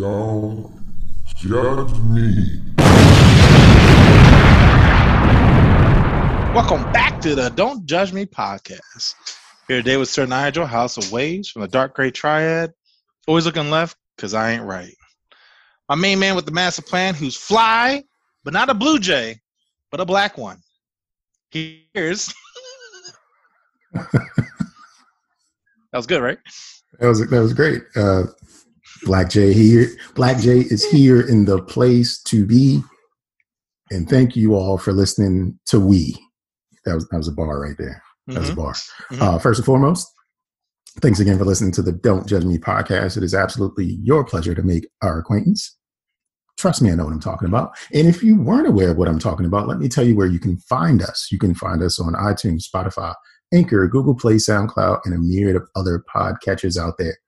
shall judge me. Welcome back to the Don't Judge Me podcast. Here today with Sir Nigel, House of Waves from the Dark Gray Triad. Always looking left, because I ain't right. My main man with the master plan, who's fly, but not a blue jay, but a black one. Here's... That was good, right? That was great. Black Jay here. Black Jay is here in the place to be. And thank you all for listening to we. That was a bar right there. That was a bar. Mm-hmm. First and foremost, thanks again for listening to the Don't Judge Me podcast. It is absolutely your pleasure to make our acquaintance. Trust me, I know what I'm talking about. And if you weren't aware of what I'm talking about, let me tell you where you can find us. You can find us on iTunes, Spotify, Anchor, Google Play, SoundCloud, and a myriad of other podcatchers out there.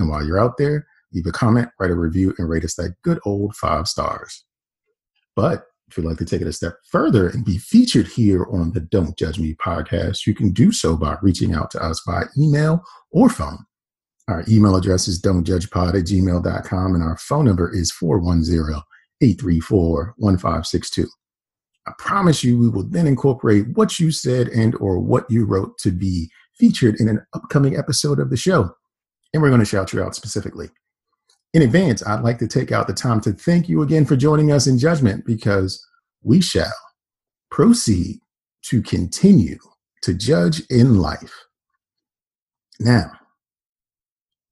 And while you're out there, leave a comment, write a review, and rate us that good old 5 stars. But if you'd like to take it a step further and be featured here on the Don't Judge Me podcast, you can do so by reaching out to us by email or phone. Our email address is don'tjudgepod@gmail.com, and our phone number is 410-834-1562. I promise you we will then incorporate what you said and or what you wrote to be featured in an upcoming episode of the show. And we're going to shout you out specifically. In advance, I'd like to take out the time to thank you again for joining us in judgment, because we shall proceed to continue to judge in life. Now,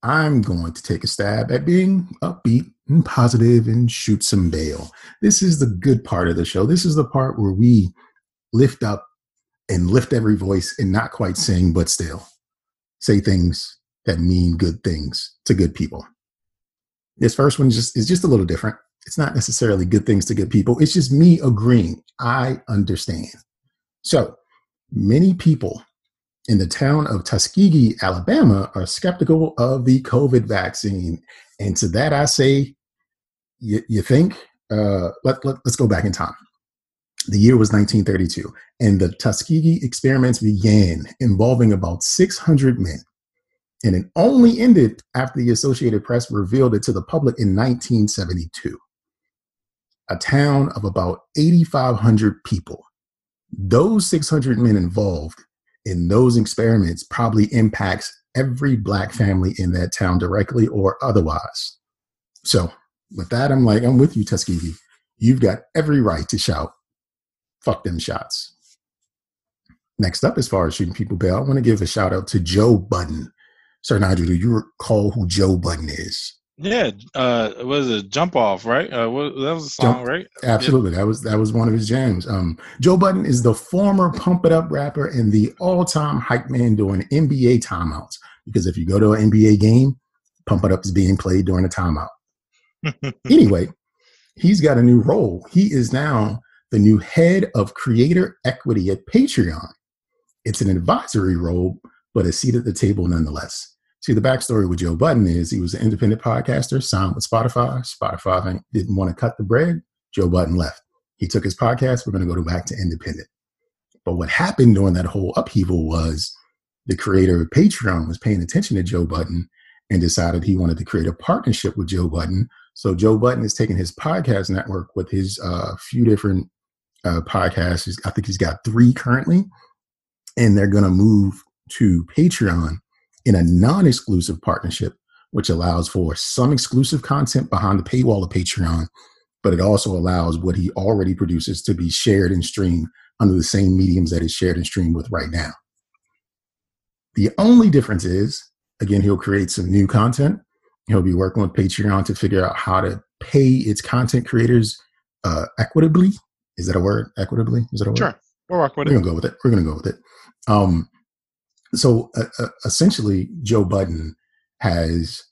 I'm going to take a stab at being upbeat and positive and shoot some bail. This is the good part of the show. This is the part where we lift up and lift every voice and not quite sing, but still say things that mean good things to good people. This first one is just a little different. It's not necessarily good things to good people. It's just me agreeing. I understand. So many people in the town of Tuskegee, Alabama, are skeptical of the COVID vaccine. And to that I say, you think? Let's go back in time. The year was 1932, and the Tuskegee experiments began involving about 600 men. And it only ended after the Associated Press revealed it to the public in 1972. A town of about 8,500 people. Those 600 men involved in those experiments probably impacts every black family in that town directly or otherwise. So with that, I'm with you, Tuskegee. You've got every right to shout, fuck them shots. Next up, as far as shooting people bail, I want to give a shout out to Joe Budden. Sir Nigel, do you recall who Joe Budden is? Yeah, was it Jump Off, right? That was a song, right? Absolutely, yeah. That was one of his jams. Joe Budden is the former Pump It Up rapper and the all-time hype man during NBA timeouts. Because if you go to an NBA game, Pump It Up is being played during a timeout. Anyway, he's got a new role. He is now the new head of creator equity at Patreon. It's an advisory role, but a seat at the table nonetheless. See, the backstory with Joe Budden is he was an independent podcaster, signed with Spotify. Spotify didn't want to cut the bread. Joe Budden left. He took his podcast. We're going to go back to independent. But what happened during that whole upheaval was the creator of Patreon was paying attention to Joe Budden and decided he wanted to create a partnership with Joe Budden. So Joe Budden is taking his podcast network with his few different podcasts. I think he's got 3 currently, and they're going to move to Patreon in a non-exclusive partnership, which allows for some exclusive content behind the paywall of Patreon, but it also allows what he already produces to be shared and streamed under the same mediums that it's shared and streamed with right now. The only difference is, again, he'll create some new content. He'll be working with Patreon to figure out how to pay its content creators equitably. Is that a word? Equitably? Is that a word? Sure. We'll rock with it. We're going to go with it. We're going to go with it. So essentially, Joe Budden has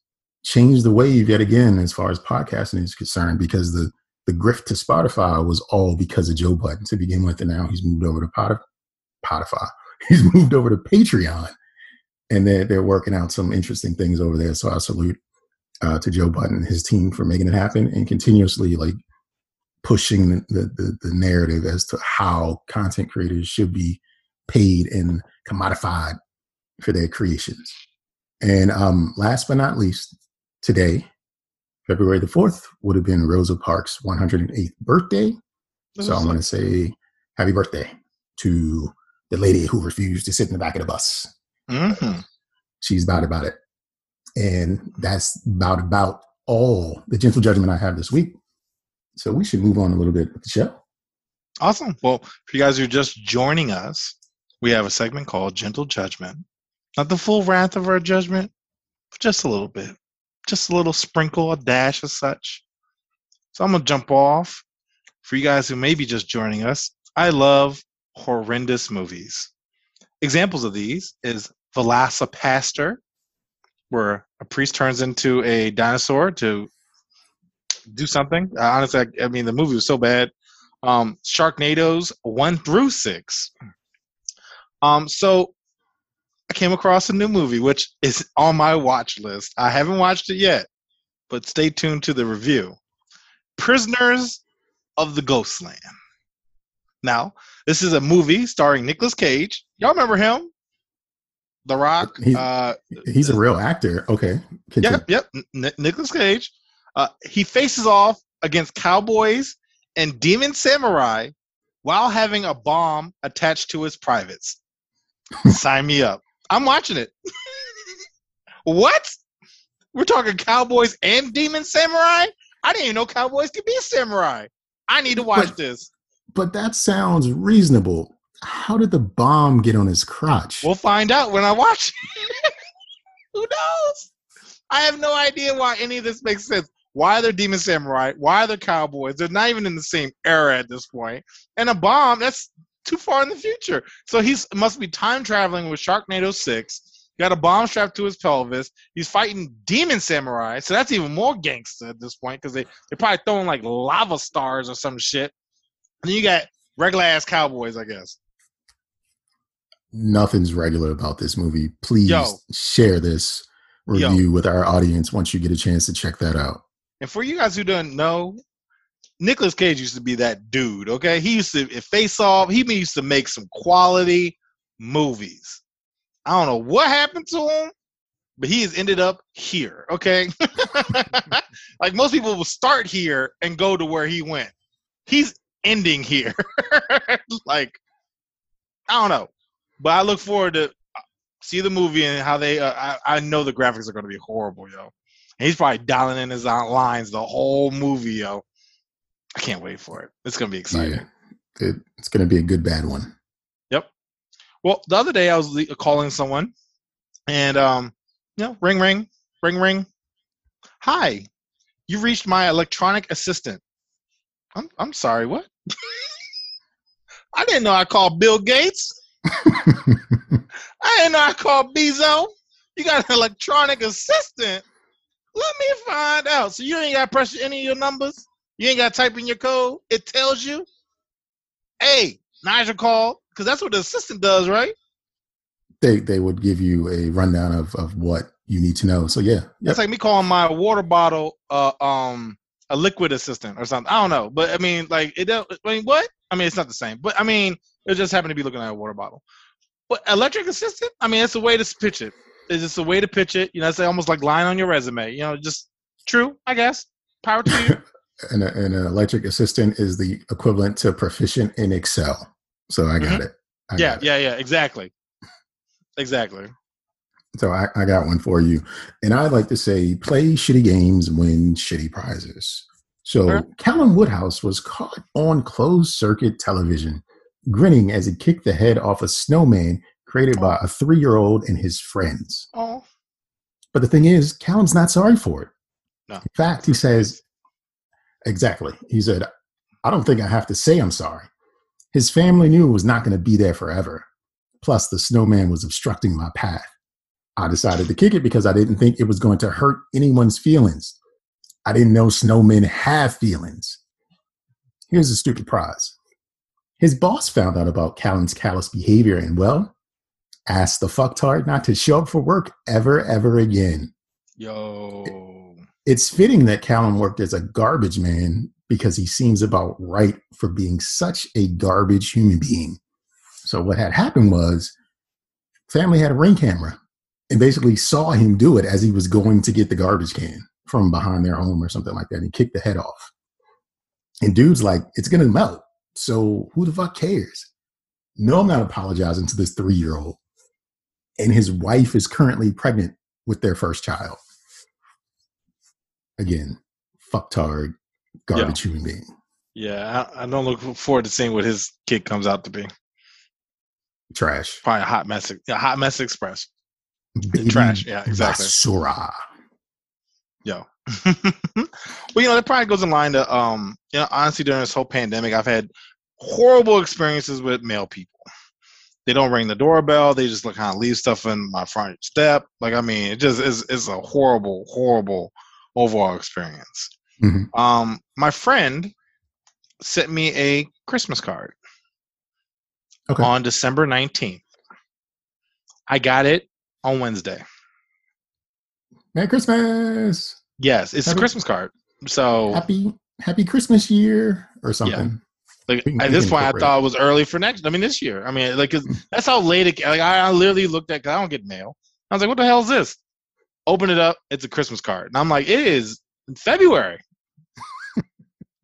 changed the wave yet again as far as podcasting is concerned, because the grift to Spotify was all because of Joe Budden to begin with, and now he's moved over to Spotify. He's moved over to Patreon, and they're working out some interesting things over there. So I salute to Joe Budden and his team for making it happen and continuously pushing the narrative as to how content creators should be paid and commodified for their creations. And last but not least, today, February the 4th would have been Rosa Parks' 108th birthday. So I want to say happy birthday to the lady who refused to sit in the back of the bus. Mm-hmm. She's bad about it. And that's about all the gentle judgment I have this week. So we should move on a little bit with the show. Awesome. Well, if you guys are just joining us, we have a segment called Gentle Judgment. Not the full wrath of our judgment, but just a little bit. Just a little sprinkle, a dash as such. So I'm going to jump off. For you guys who may be just joining us, I love horrendous movies. Examples of these is Velocipastor, where a priest turns into a dinosaur to do something. Honestly, I mean, the movie was so bad. Sharknados 1 through 6. So I came across a new movie, which is on my watch list. I haven't watched it yet, but stay tuned to the review. Prisoners of the Ghostland. Now, this is a movie starring Nicolas Cage. Y'all remember him? The Rock. He's a real actor. Okay. Continue. Yep. Nicolas Cage. He faces off against cowboys and demon samurai while having a bomb attached to his privates. Sign me up. I'm watching it. What? We're talking cowboys and demon samurai? I didn't even know cowboys could be samurai. I need to watch this. But that sounds reasonable. How did the bomb get on his crotch? We'll find out when I watch it. Who knows? I have no idea why any of this makes sense. Why are there demon samurai? Why are there cowboys? They're not even in the same era at this point. And a bomb, that's too far in the future. So he must be time traveling with Sharknado 6. Got a bomb strapped to his pelvis. He's fighting demon samurai. So that's even more gangster at this point because they're probably throwing like lava stars or some shit. And then you got regular-ass cowboys, I guess. Nothing's regular about this movie. Please share this review with our audience once you get a chance to check that out. And for you guys who don't know, Nicolas Cage used to be that dude, okay? He used to face off. He used to make some quality movies. I don't know what happened to him, but he has ended up here, okay? Like most people will start here and go to where he went. He's ending here. Like, I don't know. But I look forward to see the movie and how they I know the graphics are going to be horrible, yo. And he's probably dialing in his lines the whole movie, yo. I can't wait for it. It's going to be exciting. Yeah, it's going to be a good, bad one. Yep. Well, the other day I was calling someone and, ring. Hi, you reached my electronic assistant. I'm sorry, what? I didn't know I called Bill Gates. I didn't know I called Bezos. You got an electronic assistant? Let me find out. So you ain't got to press any of your numbers? You ain't got to type in your code? It tells you? Hey, Nigel called, because that's what the assistant does, right? They would give you a rundown of what you need to know. So, yeah. Yep. That's like me calling my water bottle a liquid assistant or something. I don't know. But, I mean, like, what? I mean, it's not the same. But, I mean, it just happened to be looking at a water bottle. But electric assistant? I mean, it's a way to pitch it. It's just a way to pitch it. You know, it's almost like lying on your resume. You know, just true, I guess. Power to you. And an electric assistant is the equivalent to proficient in Excel. So I got it. Exactly. So I got one for you. And I like to say, play shitty games, win shitty prizes. So Callum Woodhouse was caught on closed-circuit television, grinning as he kicked the head off a snowman created by a 3-year-old and his friends. Oh. But the thing is, Callum's not sorry for it. No. In fact, he says... Exactly. He said, I don't think I have to say I'm sorry. His family knew it was not going to be there forever. Plus, the snowman was obstructing my path. I decided to kick it because I didn't think it was going to hurt anyone's feelings. I didn't know snowmen have feelings. Here's the stupid prize. His boss found out about Callum's callous behavior and, well, asked the fucktard not to show up for work ever again. Yo... It's fitting that Callum worked as a garbage man because he seems about right for being such a garbage human being. So what had happened was family had a ring camera and basically saw him do it as he was going to get the garbage can. from behind their home or something like that and kick the head off. And dude's like, it's going to melt. So who the fuck cares? No, I'm not apologizing to this 3-year-old. And his wife is currently pregnant with their first child. Again, fucktard, garbage human being. Yeah, I don't look forward to seeing what his kid comes out to be. Trash. Probably a hot mess express. Baby trash. Yeah, exactly. Basura. Yo. Well, that probably goes in line to, honestly, during this whole pandemic, I've had horrible experiences with male people. They don't ring the doorbell. They just kind of leave stuff in my front step. Like, I mean, it just is a horrible, horrible overall experience. Mm-hmm. My friend sent me a Christmas card on December 19th. I got it on Wednesday. Merry Christmas. Yes, it's a Christmas card. So happy Christmas year or something. Yeah. Like at this point, I thought it was early for this year. I mean, like, that's how late it. Like, I literally looked at, 'cause I don't get mail. I was like, "What the hell is this?" Open it up. It's a Christmas card, and I'm like, "It is February,"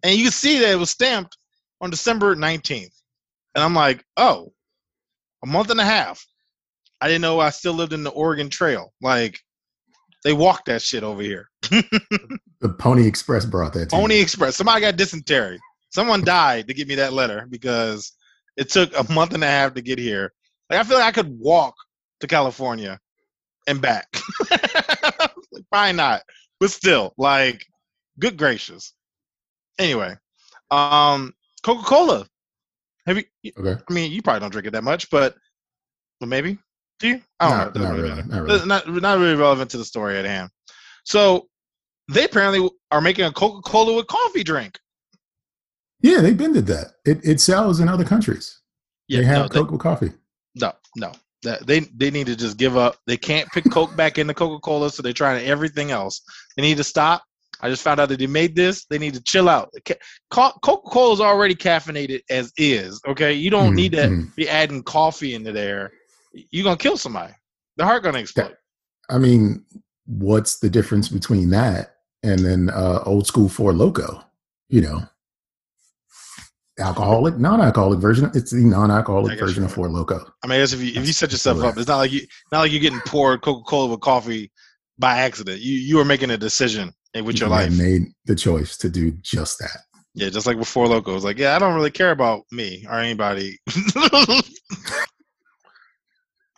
and you can see that it was stamped on December 19th, and I'm like, "Oh, a month and a half." I didn't know I still lived in the Oregon Trail. Like, they walked that shit over here. The Pony Express brought that. Pony Express. Somebody got dysentery. Someone died to get me that letter because it took a month and a half to get here. Like, I feel like I could walk to California and back. Like, probably not, but still, like, good gracious. Anyway, Coca-Cola. Have you? Okay. I mean, you probably don't drink it that much, but maybe do you? I don't know. Not really. Not really relevant to the story at hand. So they apparently are making a Coca-Cola with coffee drink. Yeah, they've been to that. It sells in other countries. Yeah, they have Coke with coffee. No. They need to just give up. They can't pick Coke back into Coca-Cola, so they're trying everything else. They need to stop. I just found out that they made this. They need to chill out. Coca-Cola's already caffeinated as is, okay? You don't need to be adding coffee into there. You're going to kill somebody. The heart going to explode. I mean, what's the difference between that and then old school Four Loko, you know? Alcoholic, non-alcoholic version. It's the non-alcoholic version of Four Loko. I mean, I guess if you set yourself up, it's not like you're getting poured Coca-Cola with coffee by accident. You are making a decision with your life. I made the choice to do just that. Yeah, just like with Four Loko. It's like, yeah, I don't really care about me or anybody.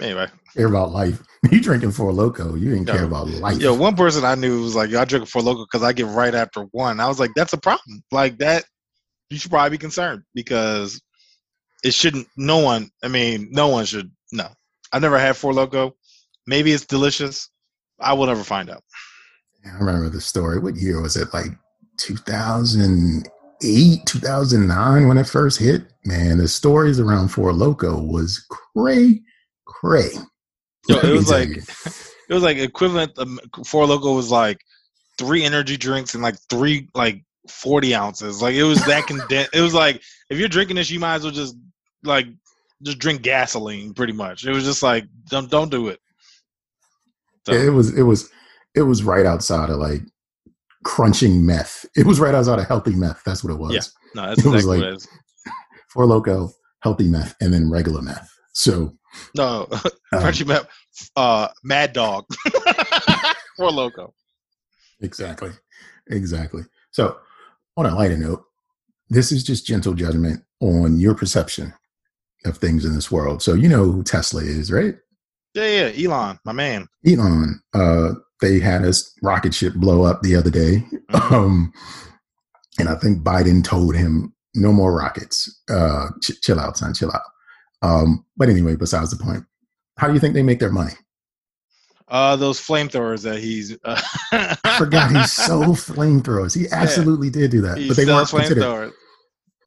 Anyway, care about life. You drinking Four Loko, you didn't care about life. Yeah, one person I knew was like, "I drink a Four Loko because I get right after one." I was like, "That's a problem." Like that. You should probably be concerned because it shouldn't. No one should. No, I've never had Four Loko. Maybe it's delicious. I will never find out. Yeah, I remember the story. What year was it? Like 2008, 2009 when it first hit. Man, the stories around Four Loko was cray. Yo, it was like equivalent. Four Loko was like 3 energy drinks and like 3 like 40 ounces. Like, it was that condensed. It was like, if you're drinking this, you might as well just drink gasoline, pretty much. It was just like, don't do it. So. Yeah, it was right outside of like crunching meth. It was right outside of healthy meth. That's what it was. Yeah. No, that's exactly what it is. Four Loko, healthy meth, and then regular meth. So no, crunchy meth, Mad Dog. Four Loko. Exactly. So, on a lighter note, this is just gentle judgment on your perception of things in this world. So, you know who Tesla is, right? Yeah. Elon, my man. Elon. They had his rocket ship blow up the other day. Mm-hmm. And I think Biden told him, no more rockets. Chill out, son, chill out. But anyway, besides the point, how do you think they make their money? Those flamethrowers that he's. I forgot he's sold flamethrowers. He absolutely did do that, but they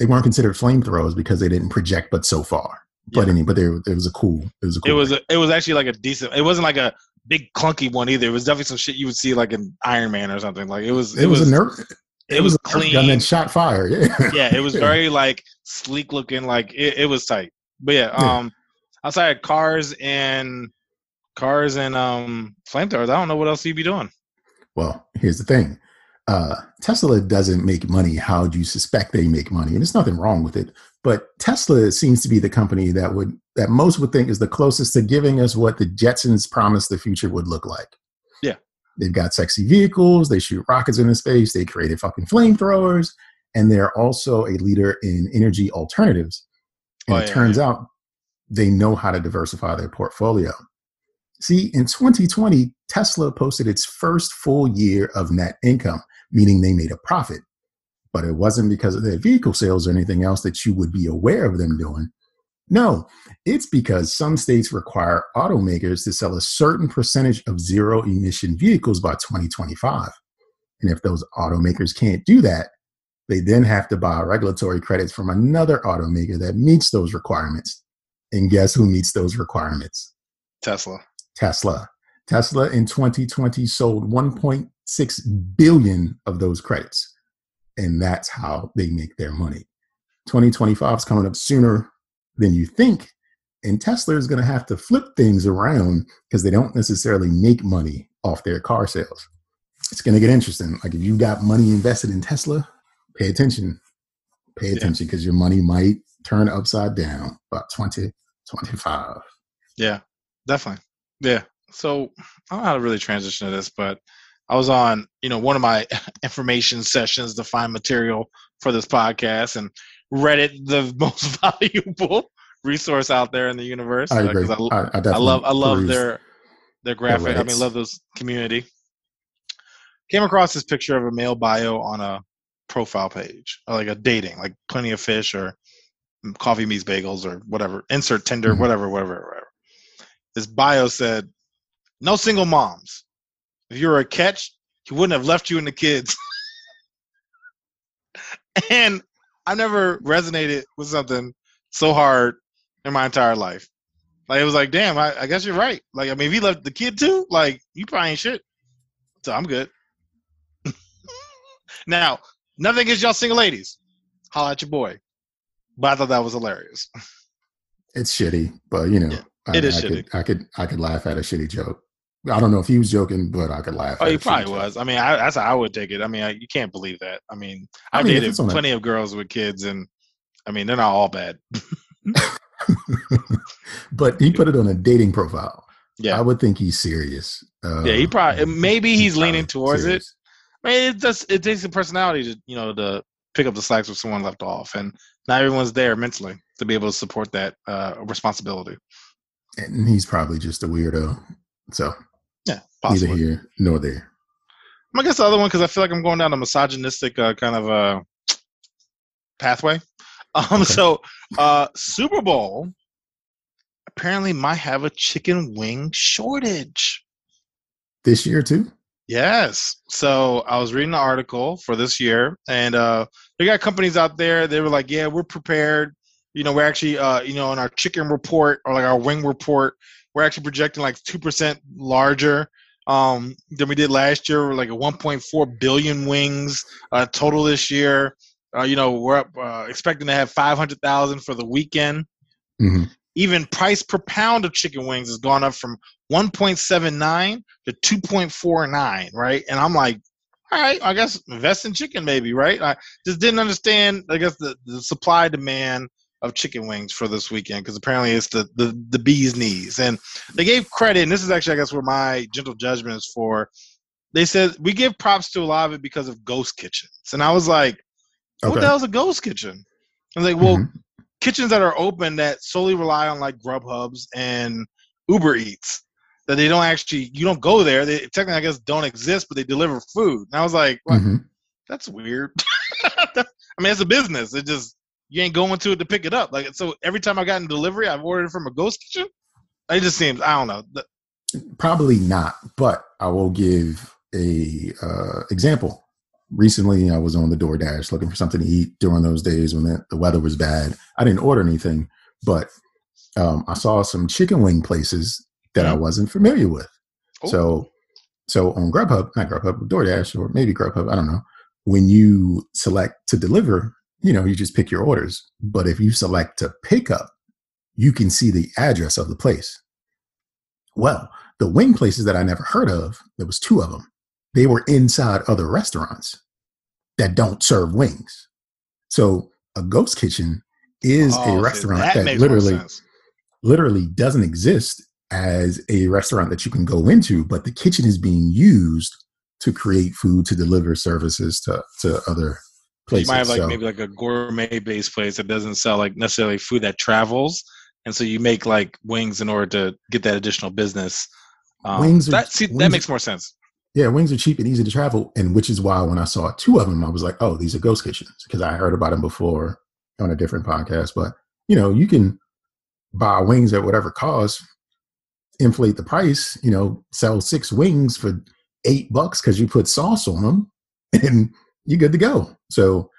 weren't considered flamethrowers because they didn't project but so far. Yeah. It was actually like a decent. It wasn't like a big clunky one either. It was definitely some shit you would see like in Iron Man or something. Like it was a nerf. It was clean gun and shot fire. Yeah, it was very like sleek looking. Like it was tight. But yeah. Outside cars and flamethrowers, I don't know what else he'd be doing. Well, here's the thing. Tesla doesn't make money. How do you suspect they make money? And there's nothing wrong with it. But Tesla seems to be the company that that most would think is the closest to giving us what the Jetsons promised the future would look like. Yeah. They've got sexy vehicles. They shoot rockets into space. They created fucking flamethrowers. And they're also a leader in energy alternatives. And it turns out they know how to diversify their portfolio. See, in 2020, Tesla posted its first full year of net income, meaning they made a profit. But it wasn't because of their vehicle sales or anything else that you would be aware of them doing. No, it's because some states require automakers to sell a certain percentage of zero-emission vehicles by 2025. And if those automakers can't do that, they then have to buy regulatory credits from another automaker that meets those requirements. And guess who meets those requirements? Tesla. Tesla in 2020 sold 1.6 billion of those credits. And that's how they make their money. 2025 is coming up sooner than you think. And Tesla is going to have to flip things around because they don't necessarily make money off their car sales. It's going to get interesting. Like if you got money invested in Tesla, pay attention. Pay attention because your money might turn upside down by 2025. Yeah, definitely. Yeah. So I don't know how to really transition to this, but I was on, one of my information sessions to find material for this podcast, and Reddit, the most valuable resource out there in the universe. I agree. I love their graphic. I mean, love this community. Came across this picture of a male bio on a profile page, like a dating, like Plenty of Fish or Coffee Meets Bagels or whatever. Insert Tinder, whatever. This bio said, "No single moms. If you were a catch, he wouldn't have left you and the kids." And I've never resonated with something so hard in my entire life. Like, it was like, damn, I guess you're right. Like, I mean, if he left the kid too, like, you probably ain't shit. So I'm good. Now, nothing against y'all single ladies. Holla at your boy. But I thought that was hilarious. It's shitty, but yeah, it is shitty. I could laugh at a shitty joke. I don't know if he was joking, but I could laugh. Oh, he probably was. I mean, that's how I would take it. I mean, you can't believe that. I mean, I've dated plenty of girls with kids, and I mean, they're not all bad. But he put it on a dating profile. Yeah, I would think he's serious. He probably he's leaning towards serious. It. I mean, it takes a personality to to pick up the slacks where someone left off, and not everyone's there mentally to be able to support that responsibility. And he's probably just a weirdo. So. Yeah, possibly. Neither here nor there. I guess the other one, because I feel like I'm going down a misogynistic kind of pathway. Okay. So, Super Bowl apparently might have a chicken wing shortage. This year, too? Yes. So, I was reading an article for this year, and they got companies out there. They were like, yeah, we're prepared. We're actually, in our chicken report or like our wing report, we're actually projecting like 2% larger than we did last year. We're like a 1.4 billion wings total this year. We're up, expecting to have 500,000 for the weekend. Mm-hmm. Even price per pound of chicken wings has gone up from 1.79 to 2.49, right? And I'm like, all right, I guess invest in chicken maybe, right? I just didn't understand, I guess, the supply-demand of chicken wings for this weekend, because apparently it's the bee's knees. And they gave credit, and this is actually, I guess, where my gentle judgment is for. They said, we give props to a lot of it because of ghost kitchens. And I was like, what the hell's a ghost kitchen? I was like, well, kitchens that are open that solely rely on like Grubhubs and Uber Eats, that they don't actually, you don't go there. They technically, I guess, don't exist, but they deliver food. And I was like, that's weird. I mean, it's a business. It just, you ain't going to it to pick it up. Like, so every time I got in delivery, I've ordered from a ghost kitchen. It just seems, I don't know. Probably not, but I will give a example. Recently, I was on the DoorDash looking for something to eat during those days when the weather was bad. I didn't order anything, but I saw some chicken wing places that I wasn't familiar with. Oh. So on Grubhub, not Grubhub, DoorDash, or maybe Grubhub, I don't know. When you select to deliver, you just pick your orders. But if you select to pick up, you can see the address of the place. Well, the wing places that I never heard of, there was two of them. they were inside other restaurants that don't serve wings. So a ghost kitchen is a restaurant that literally doesn't exist as a restaurant that you can go into, but the kitchen is being used to create food, to deliver services to other places. You might have maybe like a gourmet based place that doesn't sell like necessarily food that travels. And so you make like wings in order to get that additional business. That makes more sense. Yeah, wings are cheap and easy to travel, and which is why when I saw two of them, I was like, "Oh, these are ghost kitchens," because I heard about them before on a different podcast. But you know, you can buy wings at whatever cost, inflate the price. You know, sell 6 wings for $8 because you put sauce on them, and you're good to go. So,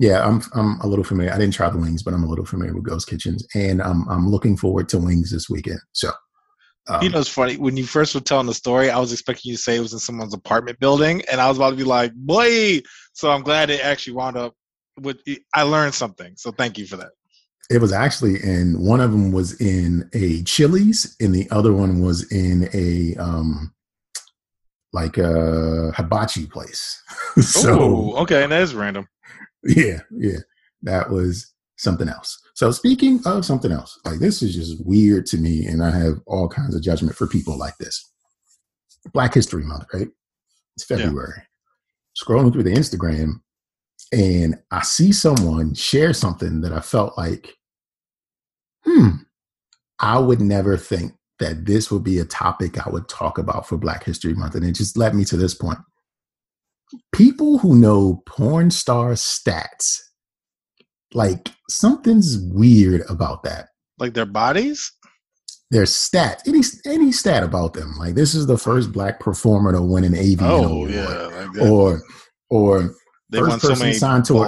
yeah, I'm a little familiar. I didn't try the wings, but I'm a little familiar with ghost kitchens, and I'm looking forward to wings this weekend. So. You know, it's funny. When you first were telling the story, I was expecting you to say it was in someone's apartment building, and I was about to be like, boy. So I'm glad it actually wound up with – I learned something. So thank you for that. It was actually in – one of them was in a Chili's, and the other one was in a like a hibachi place. So, okay. And that is random. Yeah, yeah. That was – something else. So speaking of something else, like this is just weird to me, and I have all kinds of judgment for people like this. Black History Month, right? It's February. Yeah. Scrolling through the Instagram, and I see someone share something that I felt like, I would never think that this would be a topic I would talk about for Black History Month. And it just led me to this point. People who know porn star stats, like something's weird about that. Like their bodies, their stats, any stat about them. Like this is the first black performer to win an AVN award, like or they first person signed to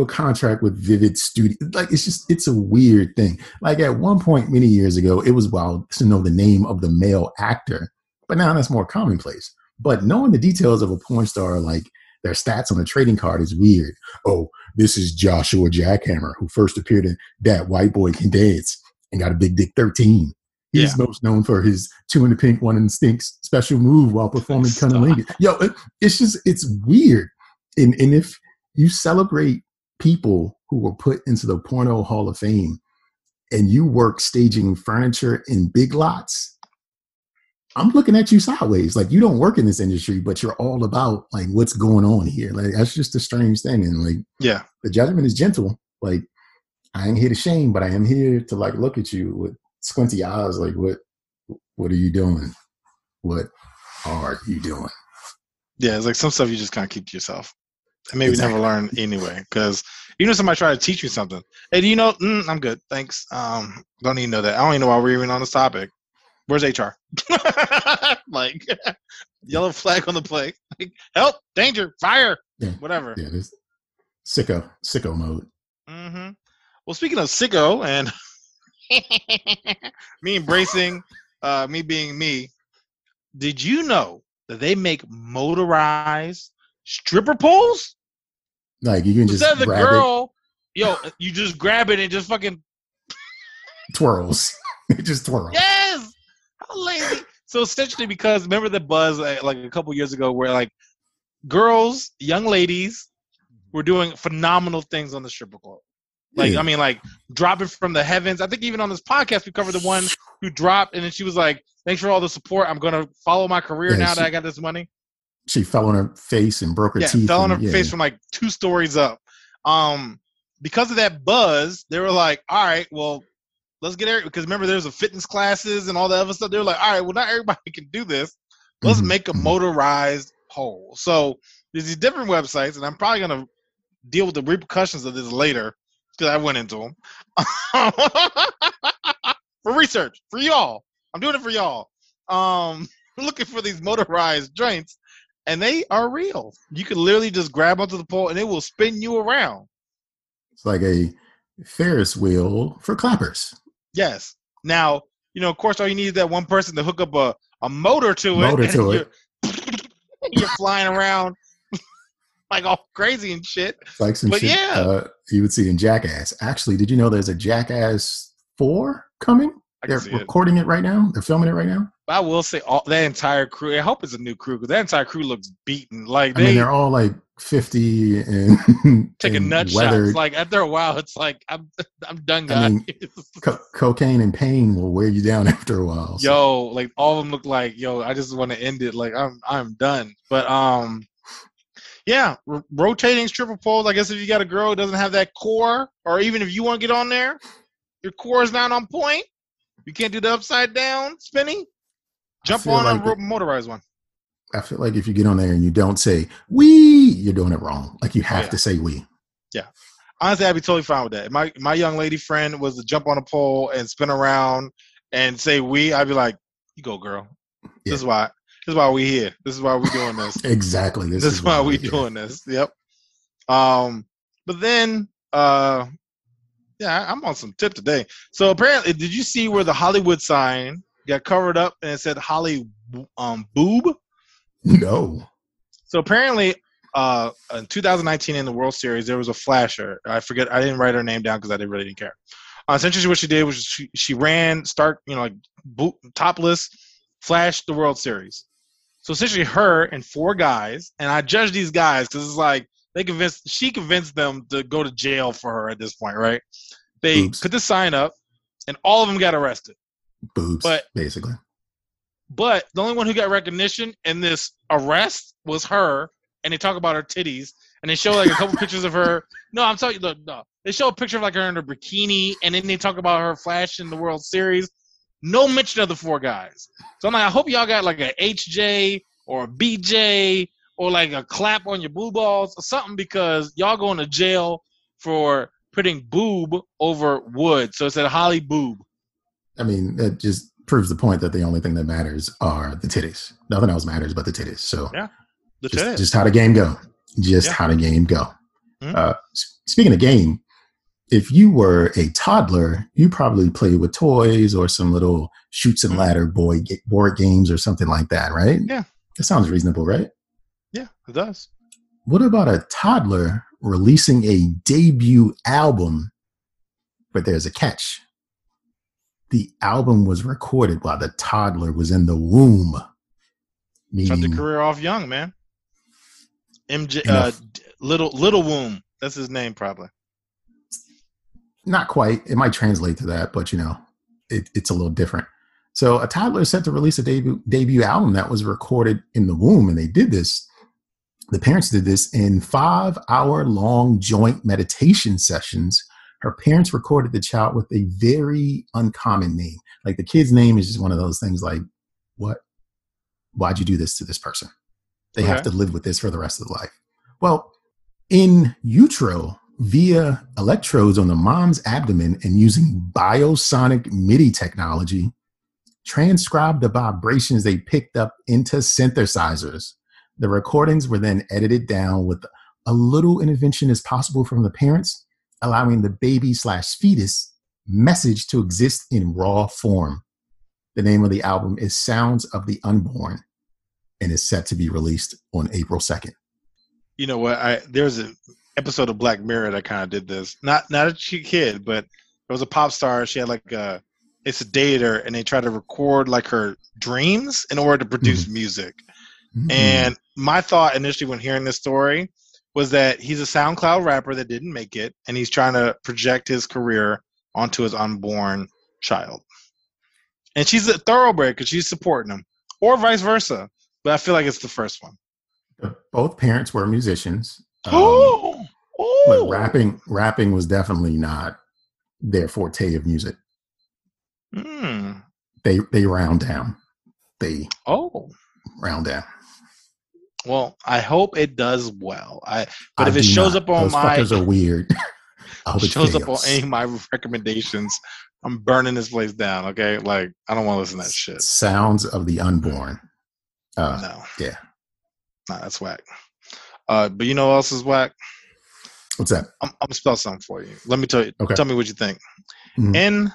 a contract with Vivid Studio. Like it's a weird thing. Like at one point many years ago, it was wild to know the name of the male actor, but now that's more commonplace. But knowing the details of a porn star, like their stats on a trading card, is weird. Oh, this is Joshua Jackhammer, who first appeared in That White Boy Can Dance and got a big dick 13. He's most known for his 2 in the pink, 1 in the stinks special move while performing cunnilingus. Yo, it's weird. And if you celebrate people who were put into the Porno Hall of Fame and you work staging furniture in Big Lots, I'm looking at you sideways. Like you don't work in this industry, but you're all about like what's going on here. Like that's just a strange thing. And like, yeah, the judgment is gentle. Like I ain't here to shame, but I am here to like, look at you with squinty eyes. Like what are you doing? What are you doing? Yeah. It's like some stuff you just kind of keep to yourself and maybe never learn anyway. Cause you know, somebody try to teach you something and you know, I'm good. Thanks. Don't even know that. I don't even know why we're even on this topic. Where's HR? Like yellow flag on the play. Like, help, danger, fire, whatever. Yeah, this sicko mode. Mm-hmm. Well, speaking of sicko and me embracing me being me, did you know that they make motorized stripper poles? Like you can just grab it. Yo, you just grab it and just fucking twirls. It just twirls. Yes. Lazy. So essentially, because remember the buzz like a couple years ago where like girls, young ladies were doing phenomenal things on the stripper pole. Like, I mean, like dropping from the heavens. I think even on this podcast, we covered the one who dropped and then she was like, thanks for all the support. I'm going to follow my career now that I got this money. She fell on her face and broke her teeth. Fell on her face from like 2 stories up. Because of that buzz, they were like, all right, well, let's get everybody, because remember there's a fitness classes and all that other stuff. They were like, all right, well, not everybody can do this. Let's make a motorized pole. So there's these different websites, and I'm probably going to deal with the repercussions of this later because I went into them. For research, for y'all. I'm doing it for y'all. Looking for these motorized joints, and they are real. You can literally just grab onto the pole, and it will spin you around. It's like a Ferris wheel for clappers. Yes. Now, you know, of course, all you need is that one person to hook up a motor to it. You're flying around like all crazy and shit. Like some shit you would see in Jackass. Actually, did you know there's a Jackass 4 coming? They're filming it right now. I will say that entire crew. I hope it's a new crew because that entire crew looks beaten. Like they're all like 50 and taking nut shots. Like after a while, it's like I'm done, guys. I mean, cocaine and pain will wear you down after a while. So. Yo, like all of them look like yo. I just want to end it. Like I'm done. But yeah, rotating stripper poles. I guess if you got a girl who doesn't have that core, or even if you want to get on there, your core is not on point. You can't do the upside down spinning. Jump on a motorized one. I feel like if you get on there and you don't say "we," you're doing it wrong. Like you have to say "we." Yeah, honestly, I'd be totally fine with that. If my young lady friend was to jump on a pole and spin around and say "we," I'd be like, "You go, girl. This is why. This is why we here. This is why we doing this." Exactly. This is why we doing this. Yep. But then, yeah, I'm on some tip today. So apparently, did you see where the Hollywood sign got covered up and it said Holly boob? No. So apparently in 2019 in the World Series, there was a flasher. I forget. I didn't write her name down because I really didn't care. Essentially what she did was she ran stark, topless, flashed the World Series. So essentially her and four guys, and I judge these guys because it's like she convinced them to go to jail for her at this point, right? They put the sign up and all of them got arrested. Boobs, basically. But the only one who got recognition in this arrest was her, and they talk about her titties, and they show like a couple pictures of her. No, I'm telling you, look, no. They show a picture of like her in a bikini, and then they talk about her flashing the World Series. No mention of the four guys. So I'm like, I hope y'all got like a HJ or a BJ or like a clap on your blue balls or something because y'all going to jail for putting boob over wood. So it said Holly boob. I mean, that just proves the point that the only thing that matters are the titties. Nothing else matters but the titties. So yeah, just how the game go. How the game go. Mm-hmm. Speaking of game, if you were a toddler, you probably played with toys or some little shoots and ladder board games or something like that, right? Yeah. That sounds reasonable, right? Yeah, it does. What about a toddler releasing a debut album, but there's a catch? The album was recorded while the toddler was in the womb. Shut the career off young, man. MJ, Little Womb. That's his name, probably. Not quite. It might translate to that, but it's a little different. So a toddler is set to release a debut album that was recorded in the womb, and they did this. The parents did this in 5-hour-long joint meditation sessions. Her parents recorded the child with a very uncommon name. Like the kid's name is just one of those things like, what? Why'd you do this to this person? They have to live with this for the rest of their life. Well, in utero, via electrodes on the mom's abdomen and using biosonic MIDI technology, transcribed the vibrations they picked up into synthesizers. The recordings were then edited down with a little intervention as possible from the parents, allowing the baby/fetus message to exist in raw form. The name of the album is Sounds of the Unborn and is set to be released on April 2nd. You know what? There's an episode of Black Mirror that kind of did this. Not a kid, but there was a pop star. She had like it's a dater, and they tried to record like her dreams in order to produce music. Mm-hmm. And my thought initially when hearing this story was that he's a SoundCloud rapper that didn't make it, and he's trying to project his career onto his unborn child. And she's a thoroughbred because she's supporting him, or vice versa. But I feel like it's the first one. Both parents were musicians. But rapping was definitely not their forte of music. Mm. They round down. Well, I hope it does well. If it shows up on my... Those fuckers are weird. If it shows up on any of my recommendations, I'm burning this place down, okay? Like, I don't want to listen to that shit. Sounds of the Unborn. No. Yeah. Nah, that's whack. But you know what else is whack? What's that? I'm going to spell something for you. Let me tell you. Okay. Tell me what you think. Mm-hmm.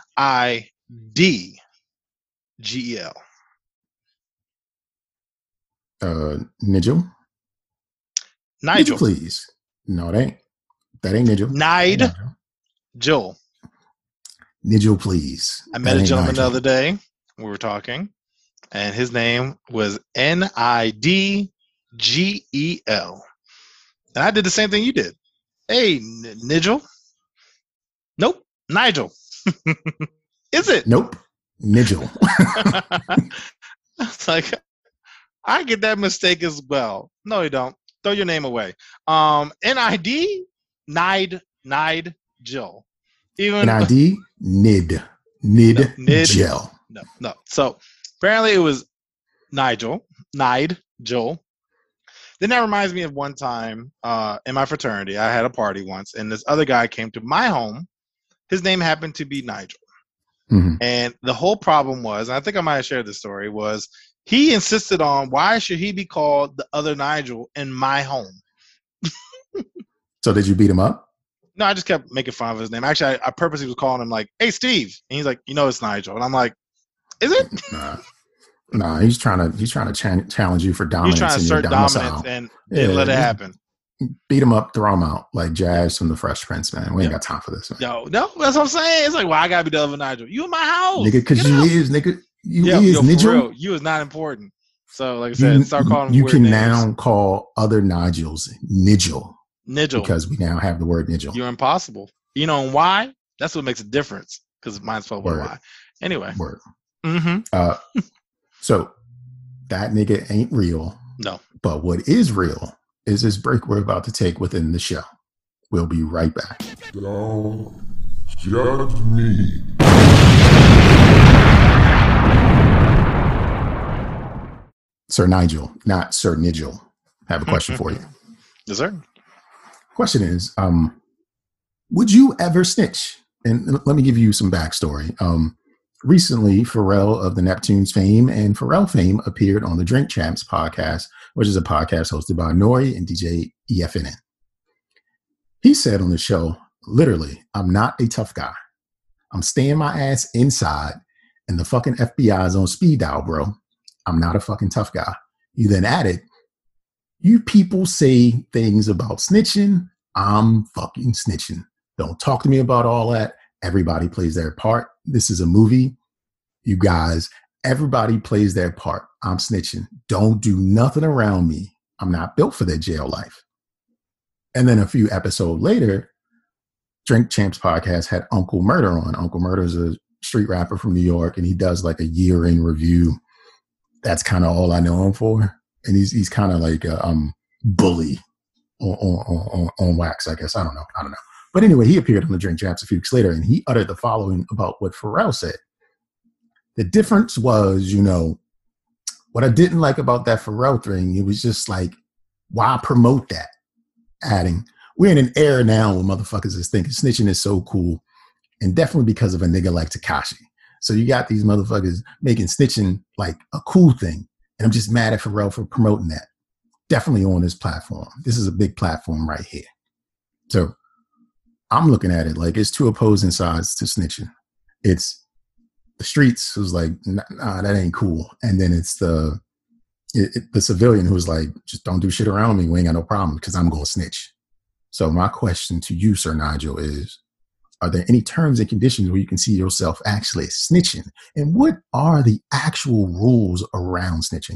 Nidgel. Nigel? Nigel, please. No, it ain't. That ain't Nigel. Nigel. Nigel, please. I met a gentleman the other day. We were talking, and his name was Nidgel. And I did the same thing you did. Hey, Nigel. Nope. Nigel. Is it? Nope. Nigel. It's like, I get that mistake as well. No, you don't. Throw your name away. Nidgel. Even NID, Nidgel. No. So apparently it was Nigel. Then that reminds me of one time in my fraternity, I had a party once, and this other guy came to my home. His name happened to be Nigel. Mm-hmm. And the whole problem was, and I think I might have shared this story, was he insisted on why should he be called the other Nigel in my home? So did you beat him up? No, I just kept making fun of his name. Actually, I purposely was calling him like, hey, Steve. And he's like, you know, it's Nigel. And I'm like, is it? Nah, he's trying to challenge you for dominance. He's trying to assert dominance and let it happen. Beat him up, throw him out like Jazz from the Fresh Prince, man. We ain't got time for this, man. No, that's what I'm saying. It's like, well, I got to be the other Nigel. You in my house. Nigga, because you is, nigga. You is Nigel. Real, you is not important. So, like I said, start calling him weird names. You can now call other Nigels Nigel. Nigel. Because we now have the word Nigel. You're impossible. You know why? That's what makes a difference. Because mine's spelled with Y. Anyway. Word. Mm-hmm. So that nigga ain't real. No. But what is real is this break we're about to take within the show. We'll be right back. Don't judge me. Sir Nigel, not Sir Nigel. I have a question for you. Yes, sir. Question is, would you ever snitch? And let me give you some backstory. Recently, Pharrell of the Neptunes fame and Pharrell fame appeared on the Drink Champs podcast, which is a podcast hosted by Nori and DJ EFNN. He said on the show, literally, I'm not a tough guy. I'm staying my ass inside and the fucking FBI is on speed dial, bro. I'm not a fucking tough guy. He then added, you people say things about snitching. I'm fucking snitching. Don't talk to me about all that. Everybody plays their part. This is a movie. You guys, everybody plays their part. I'm snitching. Don't do nothing around me. I'm not built for that jail life. And then a few episodes later, Drink Champs podcast had Uncle Murder on. Uncle Murder is a street rapper from New York, and he does like a year in review. That's kind of all I know him for. And he's kind of like a bully on wax, I guess. I don't know. But anyway, he appeared on the Drink Champs a few weeks later, and he uttered the following about what Pharrell said. The difference was, you know, what I didn't like about that Pharrell thing, it was just like, why promote that? Adding, we're in an era now where motherfuckers is thinking snitching is so cool, and definitely because of a nigga like Takashi. So you got these motherfuckers making snitching like a cool thing. And I'm just mad at Pharrell for promoting that. Definitely on this platform. This is a big platform right here. So I'm looking at it like it's two opposing sides to snitching. It's the streets who's like, nah, that ain't cool. And then it's the civilian who's like, just don't do shit around me. We ain't got no problem because I'm going to snitch. So my question to you, Sir Nigel, is, are there any terms and conditions where you can see yourself actually snitching? And what are the actual rules around snitching?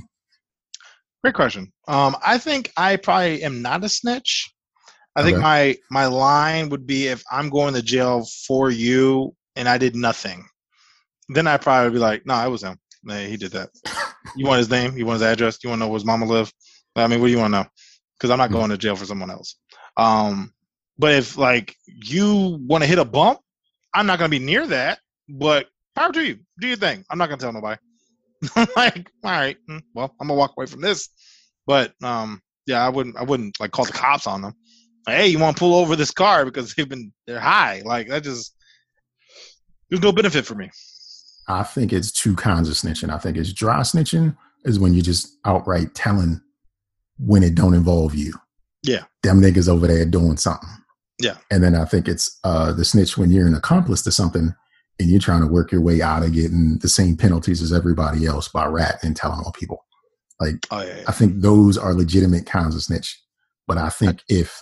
Great question. I think I probably am not a snitch. I think my line would be if I'm going to jail for you and I did nothing, then I'd probably be like, no, it was him. Hey, he did that. You want his name? You want his address? You want to know where his mama lived? I mean, what do you want to know? Because I'm not going to jail for someone else. But if, like, you want to hit a bump, I'm not going to be near that, but power to you. Do your thing. I'm not going to tell nobody. I'm like, all right, well, I'm going to walk away from this. But, yeah, I wouldn't like, call the cops on them. Like, hey, you want to pull over this car because they're high. Like, that just – there's no benefit for me. I think it's two kinds of snitching. I think it's dry snitching is when you're just outright telling when it don't involve you. Yeah. Them niggas over there doing something. Yeah. And then I think it's the snitch when you're an accomplice to something and you're trying to work your way out of getting the same penalties as everybody else by ratting and telling all people. Like, I think those are legitimate kinds of snitch. But I think if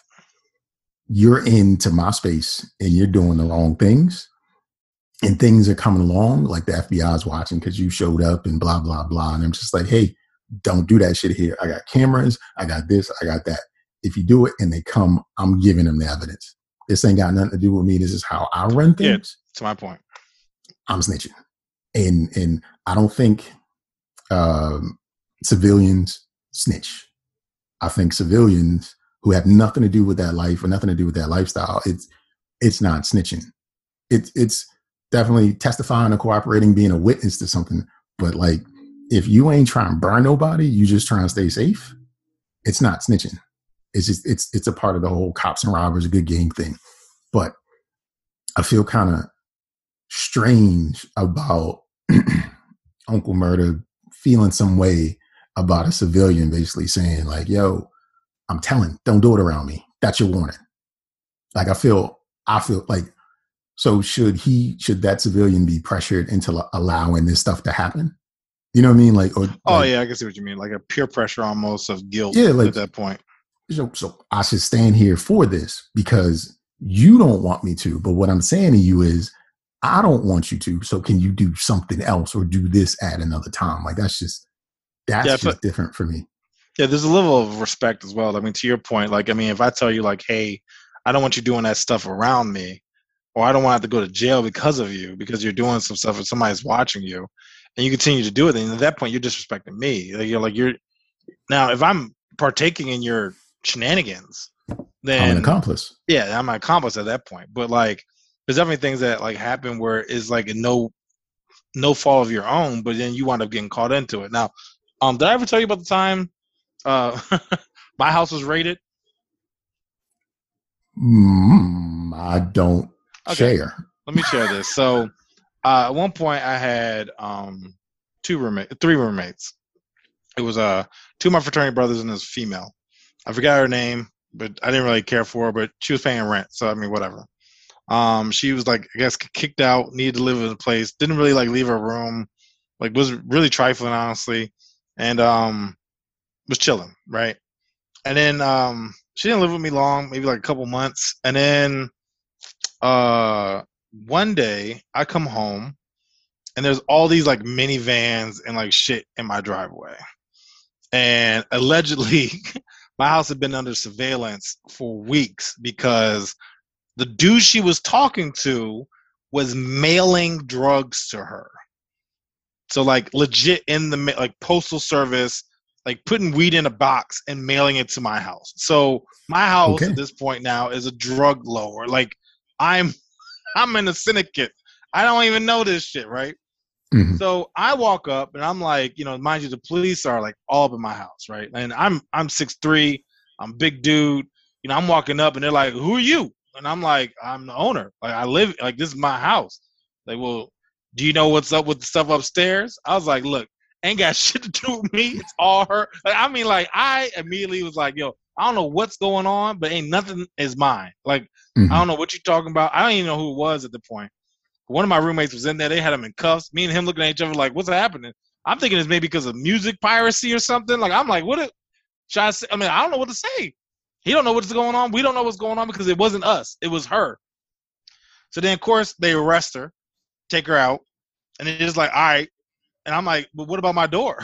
you're into my space and you're doing the wrong things, and things are coming along, like the FBI is watching because you showed up and blah, blah, blah. And I'm just like, hey, don't do that shit here. I got cameras. I got this. I got that. If you do it and they come, I'm giving them the evidence. This ain't got nothing to do with me. This is how I run things. Yeah, to my point. I'm snitching. And I don't think civilians snitch. I think civilians who have nothing to do with that life or nothing to do with that lifestyle, it's not snitching. It's definitely testifying or cooperating, being a witness to something. But like, if you ain't trying to burn nobody, you just trying to stay safe, it's not snitching. It's just, it's a part of the whole cops and robbers, good game thing. But I feel kind of strange about Uncle Murder feeling some way about a civilian basically saying like, yo, I'm telling, don't do it around me. That's your warning. Like, I feel like, so should that civilian be pressured into allowing this stuff to happen? You know what I mean? Like, I can see what you mean. Like a peer pressure almost of guilt at that point. So I should stand here for this because you don't want me to, but what I'm saying to you is I don't want you to. So can you do something else or do this at another time? Like that's just different for me. Yeah. There's a level of respect as well. I mean, to your point, like, I mean, if I tell you like, hey, I don't want you doing that stuff around me, or I don't want to have to go to jail because of you, because you're doing some stuff and somebody's watching you and you continue to do it. And at that point, you're disrespecting me. Now, if I'm partaking in your shenanigans, then I'm an accomplice. Yeah, I'm an accomplice at that point. But like, there's definitely things that like happen where it's like no fault of your own, but then you wind up getting caught into it. Now, did I ever tell you about the time my house was raided? I don't share. Let me share this. So, at one point, I had three roommates. It was two of my fraternity brothers and this female. I forgot her name, but I didn't really care for her, but she was paying rent. So, I mean, whatever. She was like, I guess, kicked out, needed to live in a place, didn't really like leave her room, like was really trifling, honestly, and was chilling, right? And then she didn't live with me long, maybe like a couple months. And then one day I come home and there's all these like minivans and like shit in my driveway. And allegedly... my house had been under surveillance for weeks because the dude she was talking to was mailing drugs to her. So like legit in the like postal service, like putting weed in a box and mailing it to my house. So my house at this point now is a drug lower. Like I'm in a syndicate. I don't even know this shit. Right. Mm-hmm. So I walk up and I'm like, you know, mind you, the police are like all up in my house, right? And I'm 6'3", I'm big dude, you know. I'm walking up and they're like, "Who are you?" And I'm like, "I'm the owner. Like I live, like this is my house." Like, well, do you know what's up with the stuff upstairs? I was like, "Look, ain't got shit to do with me. It's all her." Like, I mean, like I immediately was like, "Yo, I don't know what's going on, but ain't nothing is mine." Like I don't know what you're talking about. I don't even know who it was at the point. One of my roommates was in there. They had him in cuffs. Me and him looking at each other like, what's happening? I'm thinking it's maybe because of music piracy or something. Like, I'm like, what should I say? I mean, I don't know what to say. He don't know what's going on. We don't know what's going on because it wasn't us. It was her. So then, of course, they arrest her, take her out. And it's just like, all right. And I'm like, but what about my door?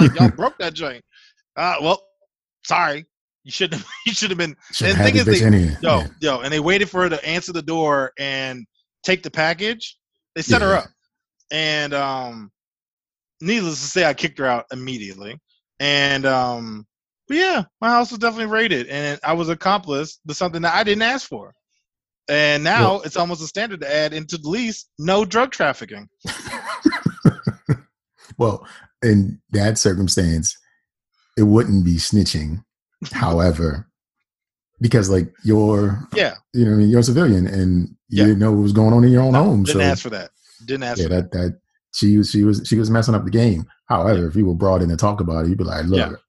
Like, y'all broke that joint. Well, sorry. You should have been. And the thing is, and they waited for her to answer the door and take the package. They set her up, and needless to say, I kicked her out immediately. And but yeah, my house was definitely raided, and I was accomplice to something that I didn't ask for. And now it's almost a standard to add into the lease: no drug trafficking. Well, in that circumstance, it wouldn't be snitching. However, because like you're a civilian and you didn't know what was going on in your own home. Didn't ask for that. That she was messing up the game. However, if you were brought in to talk about it, you'd be like, look,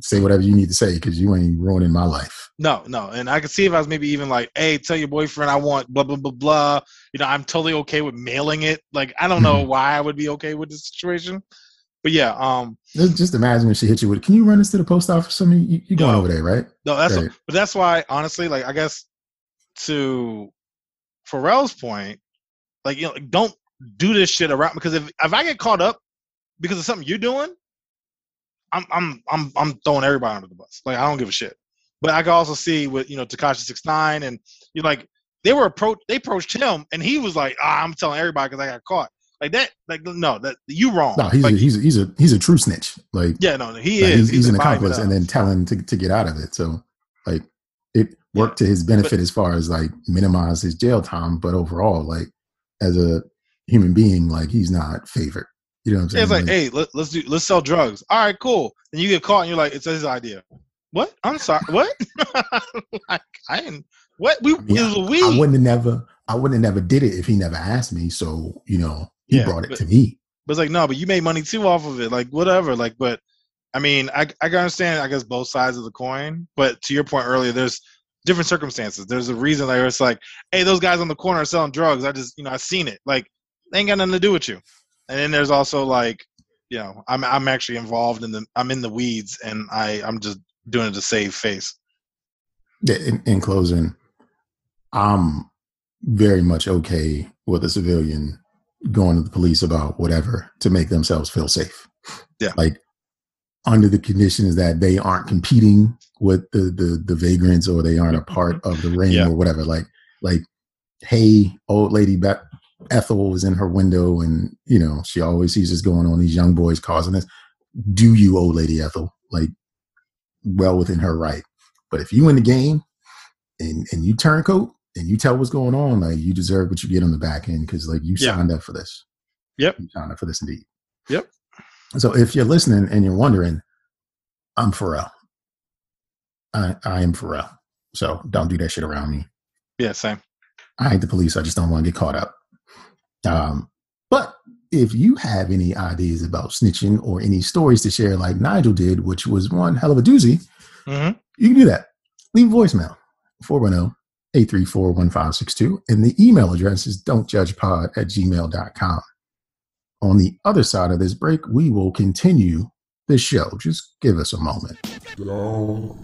say whatever you need to say because you ain't ruining my life. No. And I could see if I was maybe even like, hey, tell your boyfriend I want blah, blah, blah, blah. You know, I'm totally okay with mailing it. Like, I don't know why I would be okay with this situation. But yeah, just imagine if she hit you with, can you run this to the post office for me? You going over there, right? No, that's right. But that's why, honestly, like I guess to Pharrell's point, Like, you know, don't do this shit around, because if I get caught up because of something you're doing, I'm throwing everybody under the bus. Like, I don't give a shit. But I can also see with, you know, Tekashi 6ix9ine, and you're like, they approached him, and he was like, I'm telling everybody because I got caught. Like that, like, no, that you wrong. No, he's like, he's a true snitch. Like, yeah, no, he like, is. He's an accomplice, and then telling to get out of it. So like, it worked to his benefit as far as like minimize his jail time, but overall, like, as a human being, like, he's not favored. You know what I'm saying? It's like, hey, let's sell drugs. All right, cool. And you get caught, and you're like, it's his idea. What? I'm sorry. What? Like, I didn't. What? It was weed. I wouldn't have never did it if he never asked me. So, you know. He brought it to me. But it's like, no, but you made money too off of it. Like, whatever. Like, but I mean, I can understand, I guess, both sides of the coin. But to your point earlier, there's different circumstances. There's a reason that it's like, hey, those guys on the corner are selling drugs. I just, you know, I seen it. Like, they ain't got nothing to do with you. And then there's also like, you know, I'm actually involved in the weeds, and I'm just doing it to save face. In closing, I'm very much okay with a civilian going to the police about whatever to make themselves feel safe. Yeah. Like, under the conditions that they aren't competing with the vagrants, or they aren't a part of the ring or whatever. Like, hey, old lady Ethel was in her window, and, you know, she always sees this going on, these young boys causing this. Do you, old lady Ethel? Like, well within her right. But if you in the game and you turncoat, and you tell what's going on, like, you deserve what you get on the back end, because, like, you signed up for this. Yep. You signed up for this indeed. Yep. So if you're listening and you're wondering, I'm Pharrell. I am Pharrell. So don't do that shit around me. Yeah, same. I hate the police. I just don't want to get caught up. But if you have any ideas about snitching or any stories to share like Nigel did, which was one hell of a doozy, you can do that. Leave a voicemail. 410-834-1562, and the email address is don'tjudgepod@gmail.com. On the other side of this break, we will continue the show. Just give us a moment. Don't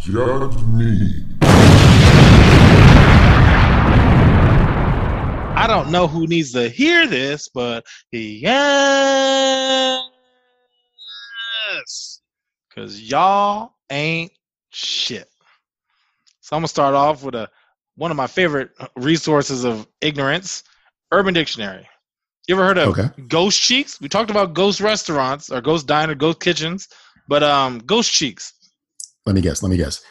judge me. I don't know who needs to hear this, but yes, because y'all ain't shit. So I'm going to start off with one of my favorite resources of ignorance, Urban Dictionary. You ever heard of Ghost Cheeks? We talked about ghost restaurants or ghost diner, ghost kitchens, but Ghost Cheeks. Let me guess.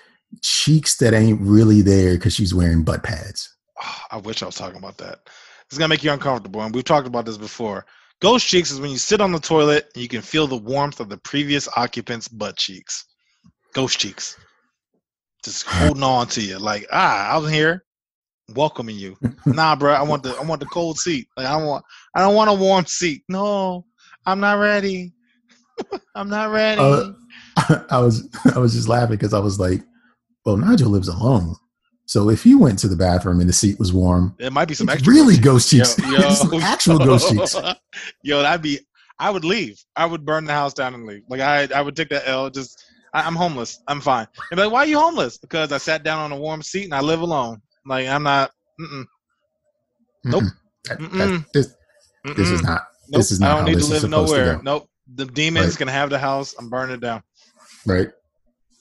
Cheeks that ain't really there because she's wearing butt pads. Oh, I wish I was talking about that. It's going to make you uncomfortable, and we've talked about this before. Ghost Cheeks is when you sit on the toilet and you can feel the warmth of the previous occupant's butt cheeks. Ghost Cheeks. Just holding on to you, like, I was here, welcoming you. Nah, bro, I want the cold seat. Like, I don't want a warm seat. No, I'm not ready. I'm not ready. I was just laughing because I was like, well, Nigel lives alone, so if he went to the bathroom and the seat was warm, it might be some extra really ghost cheeks. Yo. Some actual ghost cheeks. Yo, I would leave. I would burn the house down and leave. Like, I would take that L. Just. I'm homeless. I'm fine. And like, why are you homeless? Because I sat down on a warm seat and I live alone. Like, I'm not. Nope. This is not. Nope. This is not. I don't need to live nowhere. To nope. The demons can have the house. I'm burning it down. Right.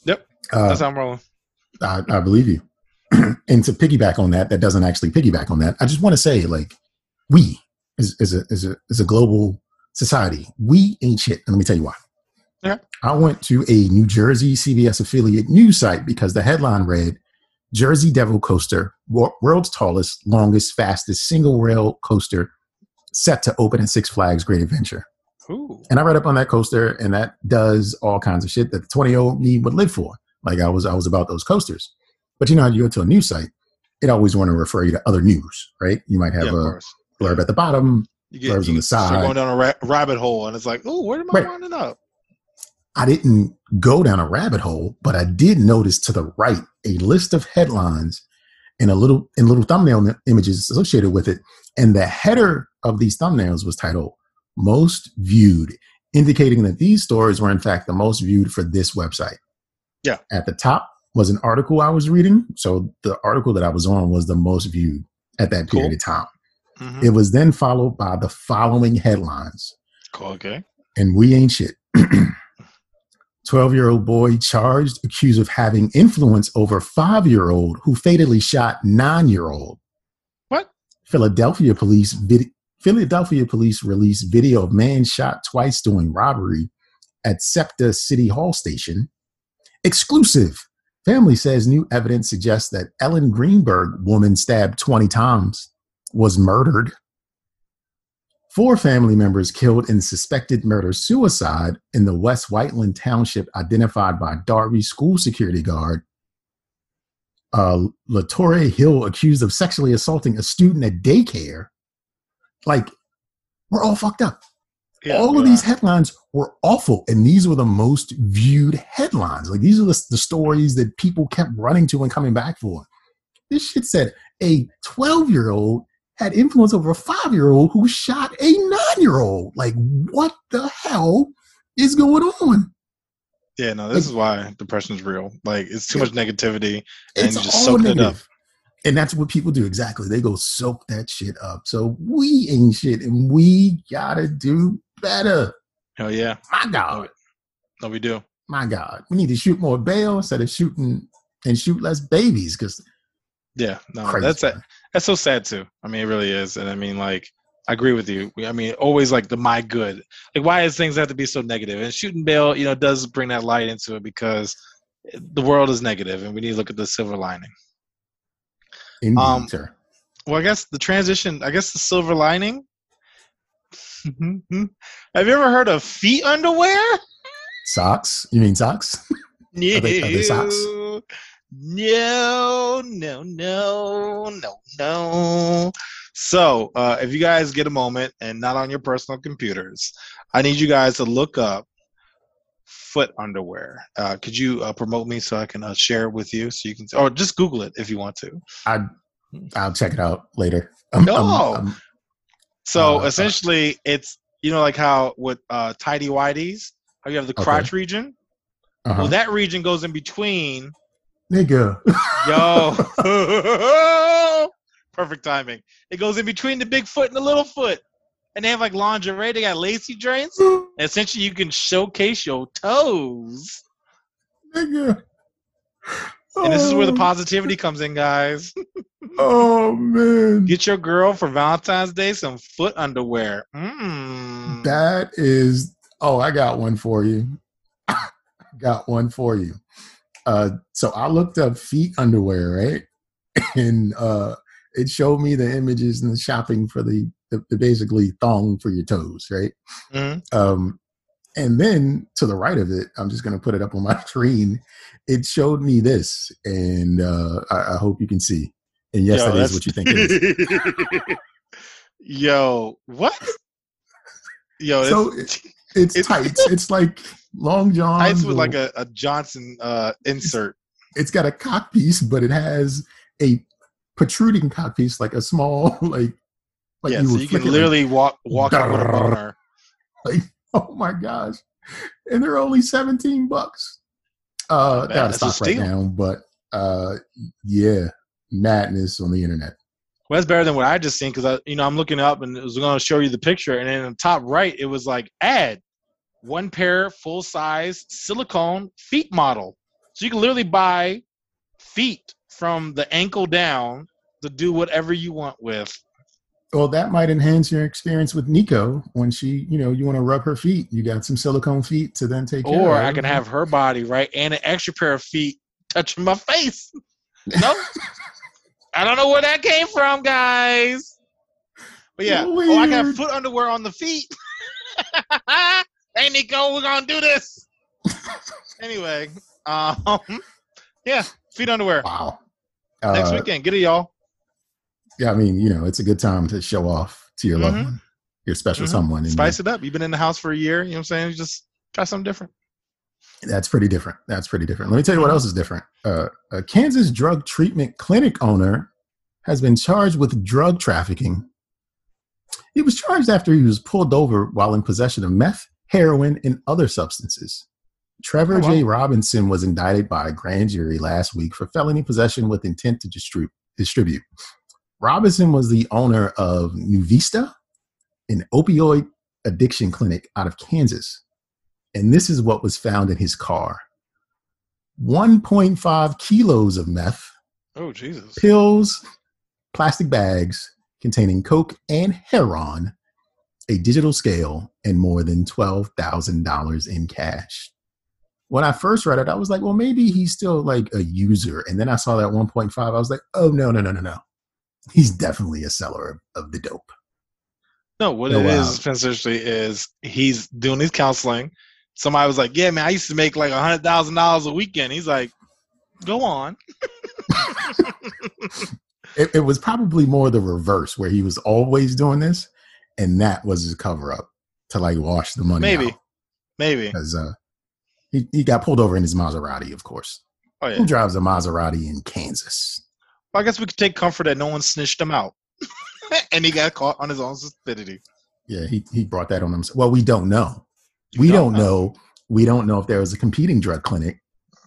Yep. That's how I'm rolling. I believe you. And to piggyback on that doesn't actually piggyback on that. I just want to say, like, we as a global society, we ain't shit. And let me tell you why. Yeah. I went to a New Jersey CBS affiliate news site because the headline read, Jersey Devil Coaster, world's tallest, longest, fastest single rail coaster set to open at Six Flags Great Adventure. Ooh. And I read up on that coaster, and that does all kinds of shit that the 20-year-old me would live for. Like, I was about those coasters. But you know, you go to a news site, it always want to refer you to other news, right? You might have a blurb at the bottom, blurbs on the side. You're going down a rabbit hole, and it's like, oh, where am I winding up? I didn't go down a rabbit hole, but I did notice to the right a list of headlines and little thumbnail images associated with it. And the header of these thumbnails was titled Most Viewed, indicating that these stories were, in fact, the most viewed for this website. Yeah. At the top was an article I was reading. So the article that I was on was the most viewed at that period of time. Mm-hmm. It was then followed by the following headlines. Cool, okay. And we ain't shit. 12-year-old boy charged, accused of having influence over 5-year-old who fatally shot 9-year-old. What? Philadelphia police released video of man shot twice during robbery at SEPTA City Hall Station. Exclusive. Family says new evidence suggests that Ellen Greenberg, woman stabbed 20 times, was murdered. 4 family members killed in suspected murder-suicide in the West Whiteland Township identified by Darby school security guard. LaTorre Hill accused of sexually assaulting a student at daycare. Like, we're all fucked up. Yeah, all of these headlines were awful, and these were the most viewed headlines. Like, these are the stories that people kept running to and coming back for. This shit said a 12-year-old had influence over a 5-year-old who shot a 9-year-old. Like, what the hell is going on? Yeah, no, this is why depression is real. Like, it's too much negativity, and you just soak it up. And that's what people do, exactly. They go soak that shit up. So we ain't shit, and we gotta do better. Hell yeah. My God. No, we do. My God. We need to shoot more bail instead of shooting and shoot less babies. Cause yeah, no, crazy, that's so sad too. I mean, it really is. And I mean, like, I agree with you. I mean, always like my good. Like, why does things have to be so negative? And shooting bail, you know, does bring that light into it because the world is negative and we need to look at the silver lining. Indeed, sir. Well, I guess the transition, the silver lining. Have you ever heard of feet underwear? Socks? You mean socks? No. Are they socks? No. So, if you guys get a moment and not on your personal computers, I need you guys to look up foot underwear. Could you promote me so I can share it with you? So you can, or just Google it if you want to. I'll check it out later. So essentially, it's, you know, like how with tidy whities, how you have the crotch region. Uh-huh. Well, that region goes in between. Nigga. Yo. Perfect timing. It goes in between the big foot and the little foot. And they have like lingerie. They got lacy drains. And essentially, you can showcase your toes. Nigga. And this is where the positivity comes in, guys. Oh, man. Get your girl for Valentine's Day some foot underwear. Mm. That is... Oh, I got one for you. So I looked up feet underwear, right? And it showed me the images and the shopping for the basically thong for your toes, right? Mm-hmm. And then to the right of it, I'm just going to put it up on my screen. It showed me this, and I hope you can see. And yes, that is what you think it is. Yo, what? Yo, so it's tights. It's like long johns. Tights with like a Johnson insert. It's got a cock piece, but it has a protruding cock piece, like a small, like yeah, you, so you can literally walk out with a boner. Like, oh my gosh. And they're only $17. Gotta stop right now, but yeah, madness on the internet. Well, that's better than what I just seen, because I'm looking up and it was going to show you the picture, and then on the top right it was like ad, one pair full size silicone feet model. So you can literally buy feet from the ankle down to do whatever you want with. Well, that might enhance your experience with Nico when she, you know, you want to rub her feet. You got some silicone feet to then take care of. Or I can have her body, right, and an extra pair of feet touching my face. No, I don't know where that came from, guys. But yeah, weird. I got foot underwear on the feet. Hey, Nico, we're gonna do this. Anyway, yeah, feet underwear. Wow. Next weekend, get it, y'all. Yeah, I mean, you know, it's a good time to show off to your loved one, your special someone. Spice it up. You've been in the house for a year. You know what I'm saying? You just try something different. That's pretty different. Let me tell you what else is different. A Kansas drug treatment clinic owner has been charged with drug trafficking. He was charged after he was pulled over while in possession of meth, heroin, and other substances. Trevor J. Robinson was indicted by a grand jury last week for felony possession with intent to distribute. Robinson was the owner of NuVista, an opioid addiction clinic out of Kansas. And this is what was found in his car. 1.5 kilos of meth. Oh, Jesus. Pills, plastic bags containing coke and heroin, a digital scale, and more than $12,000 in cash. When I first read it, I was like, well, maybe he's still like a user. And then I saw that 1.5. I was like, oh, no. He's definitely a seller of the dope. No, what it is essentially is he's doing his counseling. Somebody was like, yeah, man, I used to make like $100,000 a weekend. He's like, go on. It was probably more the reverse where he was always doing this. And that was his cover up to like wash the money. Maybe. Because he got pulled over in his Maserati, of course. Oh, yeah. Who drives a Maserati in Kansas? Well, I guess we could take comfort that no one snitched him out. And he got caught on his own stupidity. Yeah, he brought that on himself. Well, we don't know. We don't know. We don't know if there was a competing drug clinic.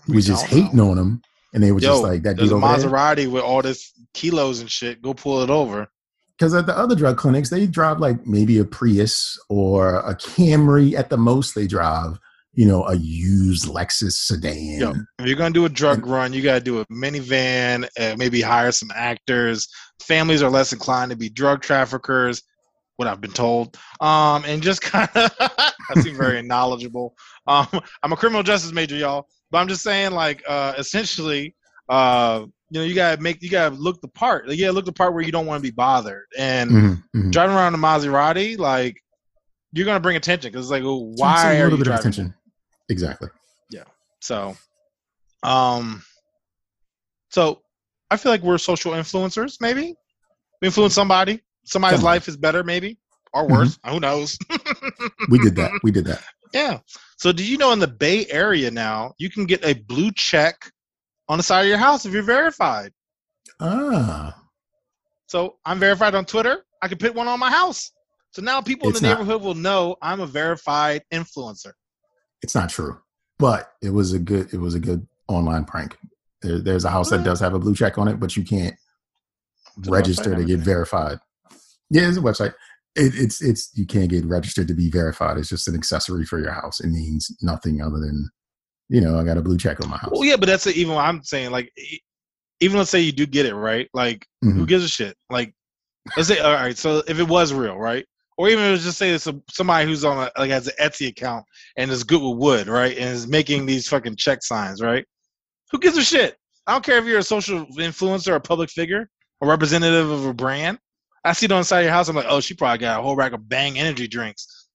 We just hating on him. And they were just like, that dude over there. There's a Maserati with all this kilos and shit. Go pull it over. Because at the other drug clinics, they drive like maybe a Prius or a Camry at the most. They drive, you know, a used Lexus sedan. Yo, if you're going to do a drug run, you got to do a minivan, maybe hire some actors. Families are less inclined to be drug traffickers, what I've been told. And just kind of, I seem very knowledgeable. I'm a criminal justice major, y'all. But I'm just saying, like, essentially, you know, you gotta look the part. Like, yeah, look the part where you don't want to be bothered. And driving around the Maserati, like, you're gonna bring attention because it's like, well, why are you driving? Of attention? Exactly. Yeah. So, so I feel like we're social influencers. Maybe we influence somebody. Somebody's life is better, maybe, or worse. Who knows? We did that. Yeah. So, do you know in the Bay Area now you can get a blue check on the side of your house if you're verified? Ah. So I'm verified on Twitter. I can put one on my house. So now people in the neighborhood will know I'm a verified influencer. It's not true, but it was a good online prank. There's a house that does have a blue check on it, but you can't register to get verified. Yeah, it's a website. It's you can't get registered to be verified. It's just an accessory for your house. It means nothing other than, you know, I got a blue check on my house. Well, yeah, but that's even what I'm saying. Like, even let's say you do get it, right? Like, who gives a shit? Like, let's say, all right, so if it was real, right? Or even if it was just say it's somebody who's on has an Etsy account and is good with wood, right? And is making these fucking check signs, right? Who gives a shit? I don't care if you're a social influencer or a public figure or representative of a brand. I see it on the side of your house. I'm like, oh, she probably got a whole rack of Bang energy drinks.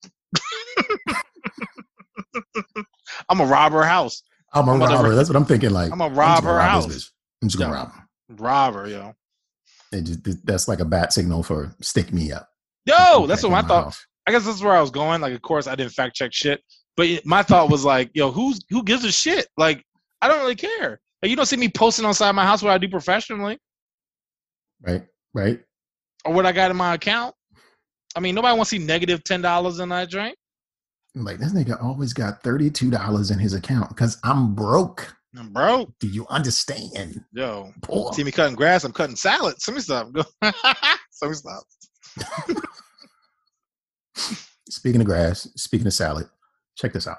I'm a robber house. I'm a robber. That's what I'm thinking. Like, I'm a robber house. I'm just gonna rob him. Robber, yo. That's like a bat signal for stick me up. Yo, that's what I thought. House. I guess that's where I was going. Like, of course, I didn't fact check shit, but my thought was like, yo, who gives a shit? Like, I don't really care. Like, you don't see me posting outside my house what I do professionally, right? Or what I got in my account. I mean, nobody wants to see negative $10 in that drink. Like, this nigga always got $32 in his account because I'm broke. Do you understand? Yo, poor. See me cutting grass. I'm cutting salad. Somebody stop. Speaking of grass, speaking of salad, check this out.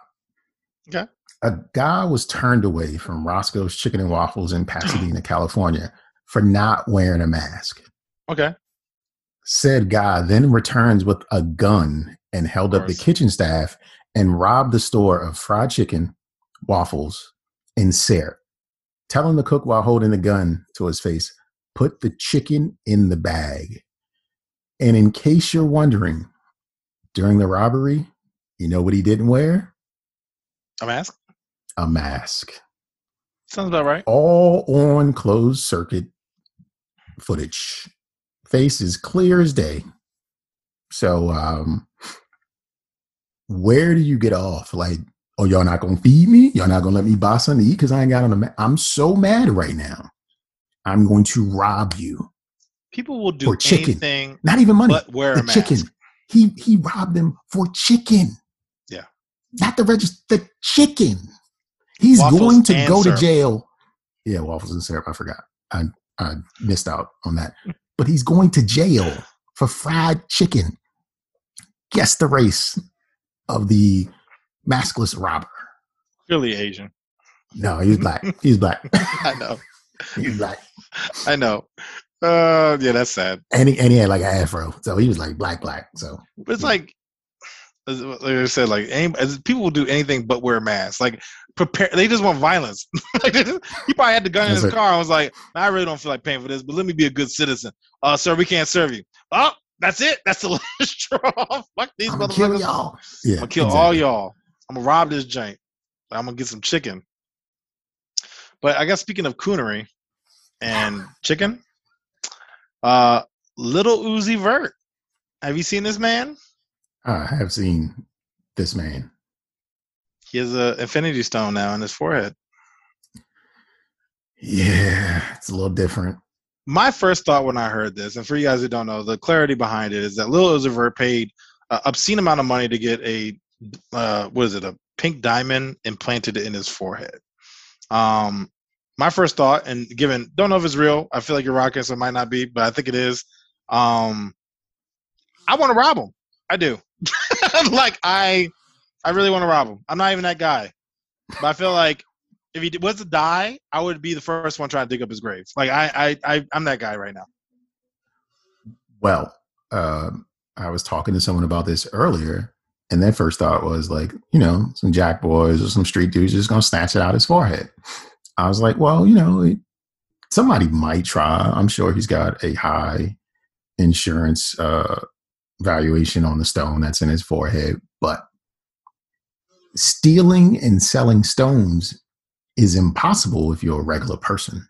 Okay. A guy was turned away from Roscoe's Chicken and Waffles in Pasadena, California for not wearing a mask. Okay. Said guy then returns with a gun and held up the kitchen staff and robbed the store of fried chicken, waffles, and syrup, telling the cook while holding the gun to his face, put the chicken in the bag. And in case you're wondering, during the robbery, you know what he didn't wear? A mask? A mask. Sounds about right. All on closed circuit footage. Face is clear as day. So, where do you get off? Like, oh, y'all not going to feed me? Y'all not going to let me buy something to eat because I ain't got on a I'm so mad right now. I'm going to rob you. People will do anything. Not even money. But wear a mask. Chicken. He robbed them for chicken. Yeah. Not the register. The chicken. He's going to go to jail. Yeah, waffles and syrup. I forgot. I missed out on that. but he's going to jail for fried chicken. Guess the race of the maskless robber. Really Asian. No, he's black. He's black. I know. He's black. I know. Yeah, that's sad. And he had like an afro, so he was like black. So but it's like I said, like people will do anything but wear masks. Like prepare, they just want violence. Like he probably had the gun in his car. I was like, I really don't feel like paying for this, but let me be a good citizen. Sir, we can't serve you. Oh, that's it. That's the last straw. Fuck these motherfuckers. Kill y'all. Yeah, I'll kill all y'all. I'm gonna rob this joint. I'm gonna get some chicken. But I guess speaking of coonery and chicken, Little Uzi Vert. Have you seen this man? I have seen this man. He has an infinity stone now on his forehead. Yeah, it's a little different. My first thought when I heard this, and for you guys who don't know, the clarity behind it is that Little Uzi Vert paid an obscene amount of money to get a pink diamond implanted in his forehead. My first thought, and given, don't know if it's real. I feel like you're rocking, so it might not be, but I think it is. I want to rob him. I do. Like, I really want to rob him. I'm not even that guy. But I feel like if he was to die, I would be the first one trying to dig up his grave. Like, I'm that guy right now. Well, I was talking to someone about this earlier, and their first thought was like, you know, some jack boys or some street dudes just going to snatch it out of his forehead. I was like, well, you know, somebody might try. I'm sure he's got a high insurance valuation on the stone that's in his forehead. But stealing and selling stones is impossible if you're a regular person.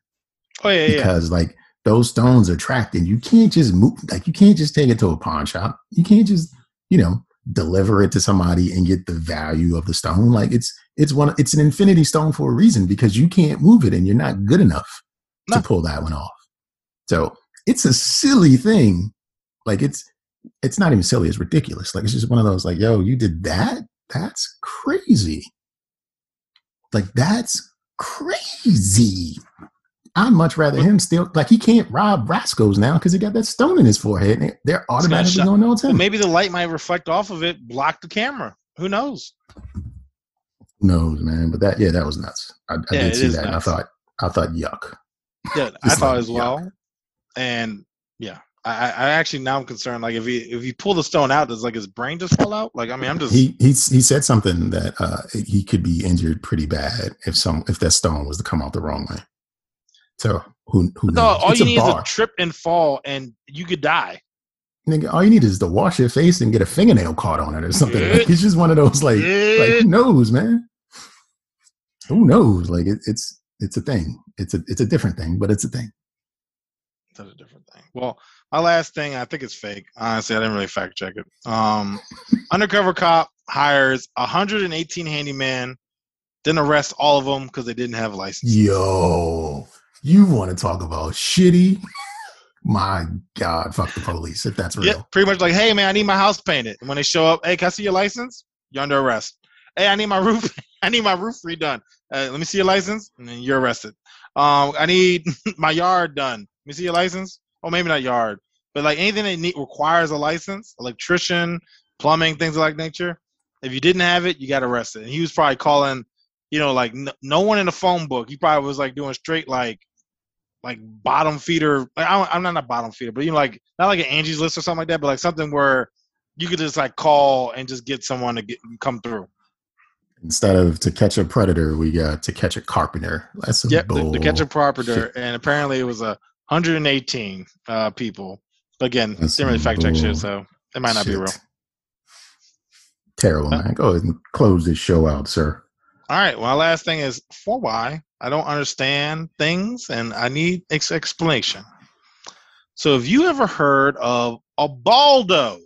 Oh, yeah, because, like, those stones are tracked and you can't just move. Like, you can't just take it to a pawn shop. You can't just, you know, deliver it to somebody and get the value of the stone. Like it's an infinity stone for a reason, because you can't move it and you're not good enough to pull that one off. So it's a silly thing. Like it's not even silly. It's ridiculous. Like it's just one of those like, yo, you did that? That's crazy. Like that's crazy. I'd much rather him steal. Like he can't rob Rascos now because he got that stone in his forehead. And they're automatically going to know it's him. Well, maybe the light might reflect off of it, block the camera. Who knows? Who knows, man? But that was nuts. I did see that, nuts. And I thought, yuck. Yeah, I thought like, as well. Yuck. And yeah, I actually now I'm concerned. Like if you pull the stone out, does like his brain just fall out? Like I mean, I'm just he said something that he could be injured pretty bad if that stone was to come out the wrong way. So who knows? No, all it's you need is a trip and fall, and you could die. Nigga, all you need is to wash your face and get a fingernail caught on it or something. Like, it's just one of those like who knows, man? Who knows? Like it's a thing. It's a different thing, but it's a thing. That's a different thing. Well, my last thing, I think it's fake. Honestly, I didn't really fact check it. Undercover cop hires 118 handyman, then arrests all of them because they didn't have licenses. Yo. You want to talk about shitty? My God, fuck the police if that's real. Yeah, pretty much like, hey man, I need my house painted. And when they show up, hey, can I see your license? You're under arrest. Hey, I need my roof. I need my roof redone. Let me see your license, and then you're arrested. I need my yard done. Let me see your license. Oh, maybe not yard, but like anything that requires a license, electrician, plumbing, things of that nature. If you didn't have it, you got arrested. And he was probably calling, you know, like no one in the phone book. He probably was like doing straight like bottom feeder, like I'm not a bottom feeder, but you know, like not like an Angie's List or something like that, but like something where you could just like call and just get someone to come through. Instead of to catch a predator, we got to catch a carpenter. That's a bull. To catch a carpenter, and apparently it was 118 people. Again, that's didn't really fact check shit, so it might not be real. Terrible, man. Go ahead and close this show out, sir. All right. Well, my last thing is for why I don't understand things and I need explanation. So have you ever heard of a Baldo?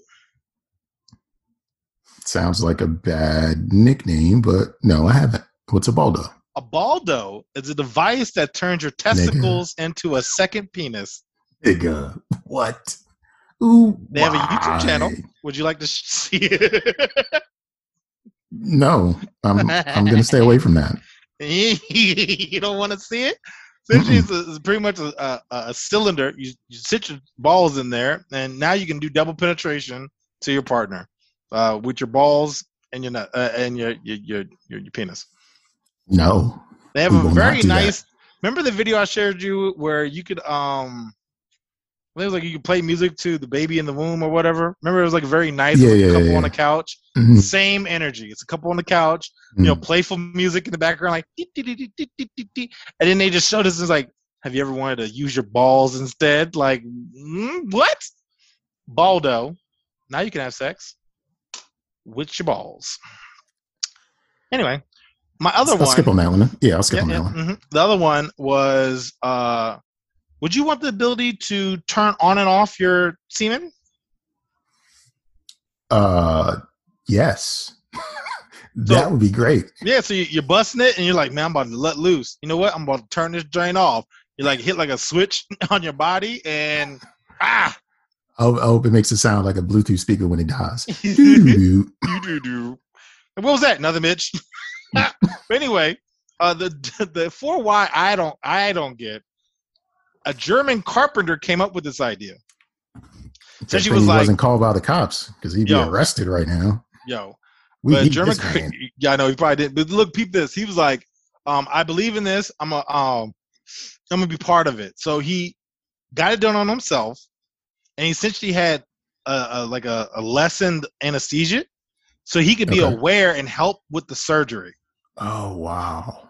Sounds like a bad nickname, but no, I haven't. What's a Baldo? A Baldo is a device that turns your testicles into a second penis. Nigga, what? Ooh, they have a YouTube channel. Would you like to see it? No, I'm going to stay away from that. You don't want to see it? Essentially, it's pretty much a cylinder. You sit your balls in there, and now you can do double penetration to your partner with your balls and your your penis. No, they have a very nice. Remember the video I shared you where you could it was like you could play music to the baby in the womb or whatever. Remember, it was like very nice couple on the couch. Mm-hmm. Same energy. It's a couple on the couch. Mm-hmm. You know, playful music in the background, like dee, dee, dee, dee, dee, dee, dee. And then they just showed us, it's like, have you ever wanted to use your balls instead? Like, what? Baldo. Now you can have sex with your balls. Anyway, my other I'll skip on that one. Yeah, I'll skip on that one. Mm-hmm. The other one was. Would you want the ability to turn on and off your semen? Yes. That would be great. Yeah, so you're busting it, and you're like, man, I'm about to let loose. You know what? I'm about to turn this drain off. You like hit like a switch on your body, and I hope it makes it sound like a Bluetooth speaker when it dies. And what was that? Nothing, Mitch. But anyway, the 4Y I don't get. A German carpenter came up with this idea. So she was like, wasn't called by the cops because he'd be arrested right now. I know he probably didn't. But look, peep this. He was like, I believe in this. I'm gonna be part of it. So he got it done on himself, and he essentially had a lessened anesthesia, so he could be aware and help with the surgery. Oh wow!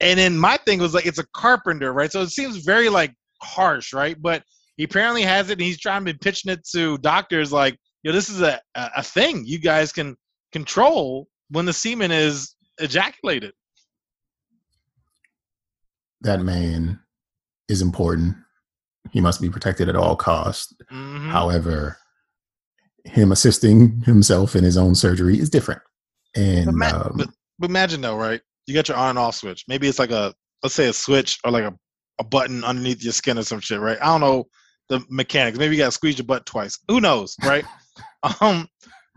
And then my thing was like, it's a carpenter, right? So it seems very like. Harsh, right? But he apparently has it, and he's trying to be pitching it to doctors like, yo, this is a thing you guys can control when the semen is ejaculated. That man is important. He must be protected at all costs. Mm-hmm. However, him assisting himself in his own surgery is different. And but imagine though, right? You got your on and off switch. Maybe it's like let's say a switch or like a button underneath your skin or some shit, right? I don't know the mechanics. Maybe you got to squeeze your butt twice. Who knows, right?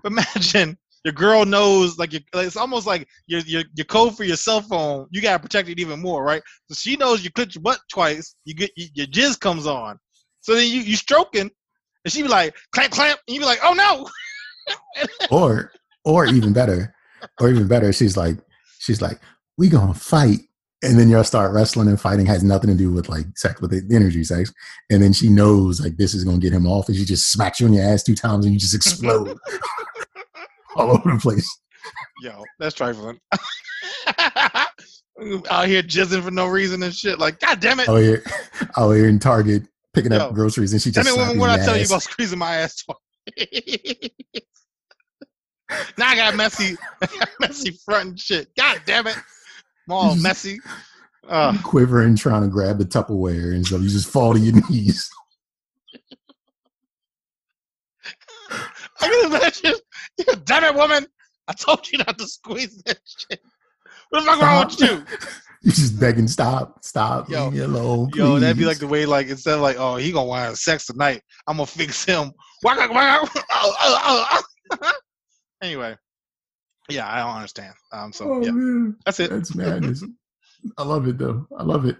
Imagine your girl knows, like it's almost like your code for your cell phone. You got to protect it even more, right? So she knows you click your butt twice, you get your jizz comes on. So then you stroking, and she be like, clamp, clamp, and you be like, oh no. or even better, she's like, we gonna fight. And then y'all start wrestling and fighting has nothing to do with like sex, with the energy sex. And then she knows like this is going to get him off. And she just smacks you on your ass 2 times and you just explode all over the place. Yo, that's trifling. Out here jizzing for no reason and shit. Like, God damn it. Out here in Target picking up groceries and she just slapping your ass. What I tell you about squeezing my ass twice. Now I got messy front and shit. God damn it. All messy, quivering, trying to grab the Tupperware and stuff. You just fall to your knees. I can imagine. Damn it, woman! I told you not to squeeze that shit. What the fuck wrong with you? You just begging, stop, leave me alone. Yo, please. That'd be like the way, like instead of like, oh, he gonna want sex tonight. I'm gonna fix him. Anyway. Yeah, I don't understand. Man. That's it. That's madness. I love it, though. I love it.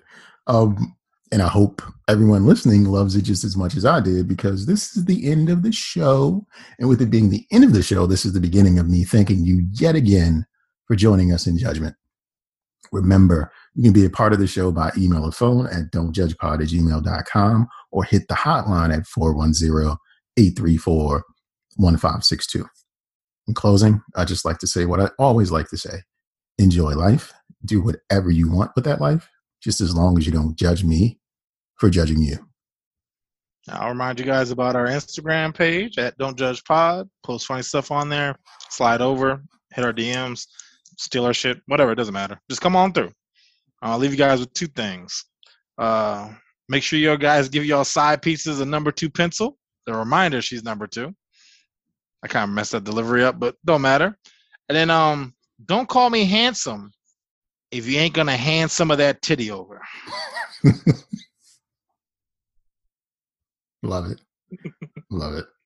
And I hope everyone listening loves it just as much as I did, because this is the end of the show. And with it being the end of the show, this is the beginning of me thanking you yet again for joining us in judgment. Remember, you can be a part of the show by email or phone at don'tjudgepod@gmail.com or hit the hotline at 410-834-1562. In closing, I just like to say what I always like to say. Enjoy life. Do whatever you want with that life, just as long as you don't judge me for judging you. I'll remind you guys about our Instagram page at Don't Judge Pod. Post funny stuff on there. Slide over. Hit our DMs. Steal our shit. Whatever. It doesn't matter. Just come on through. I'll leave you guys with 2 things. Make sure your guys give y'all side pieces a number 2 pencil. The reminder she's number 2. I kind of messed that delivery up, but don't matter. And then don't call me handsome if you ain't going to hand some of that titty over. Love it. Love it.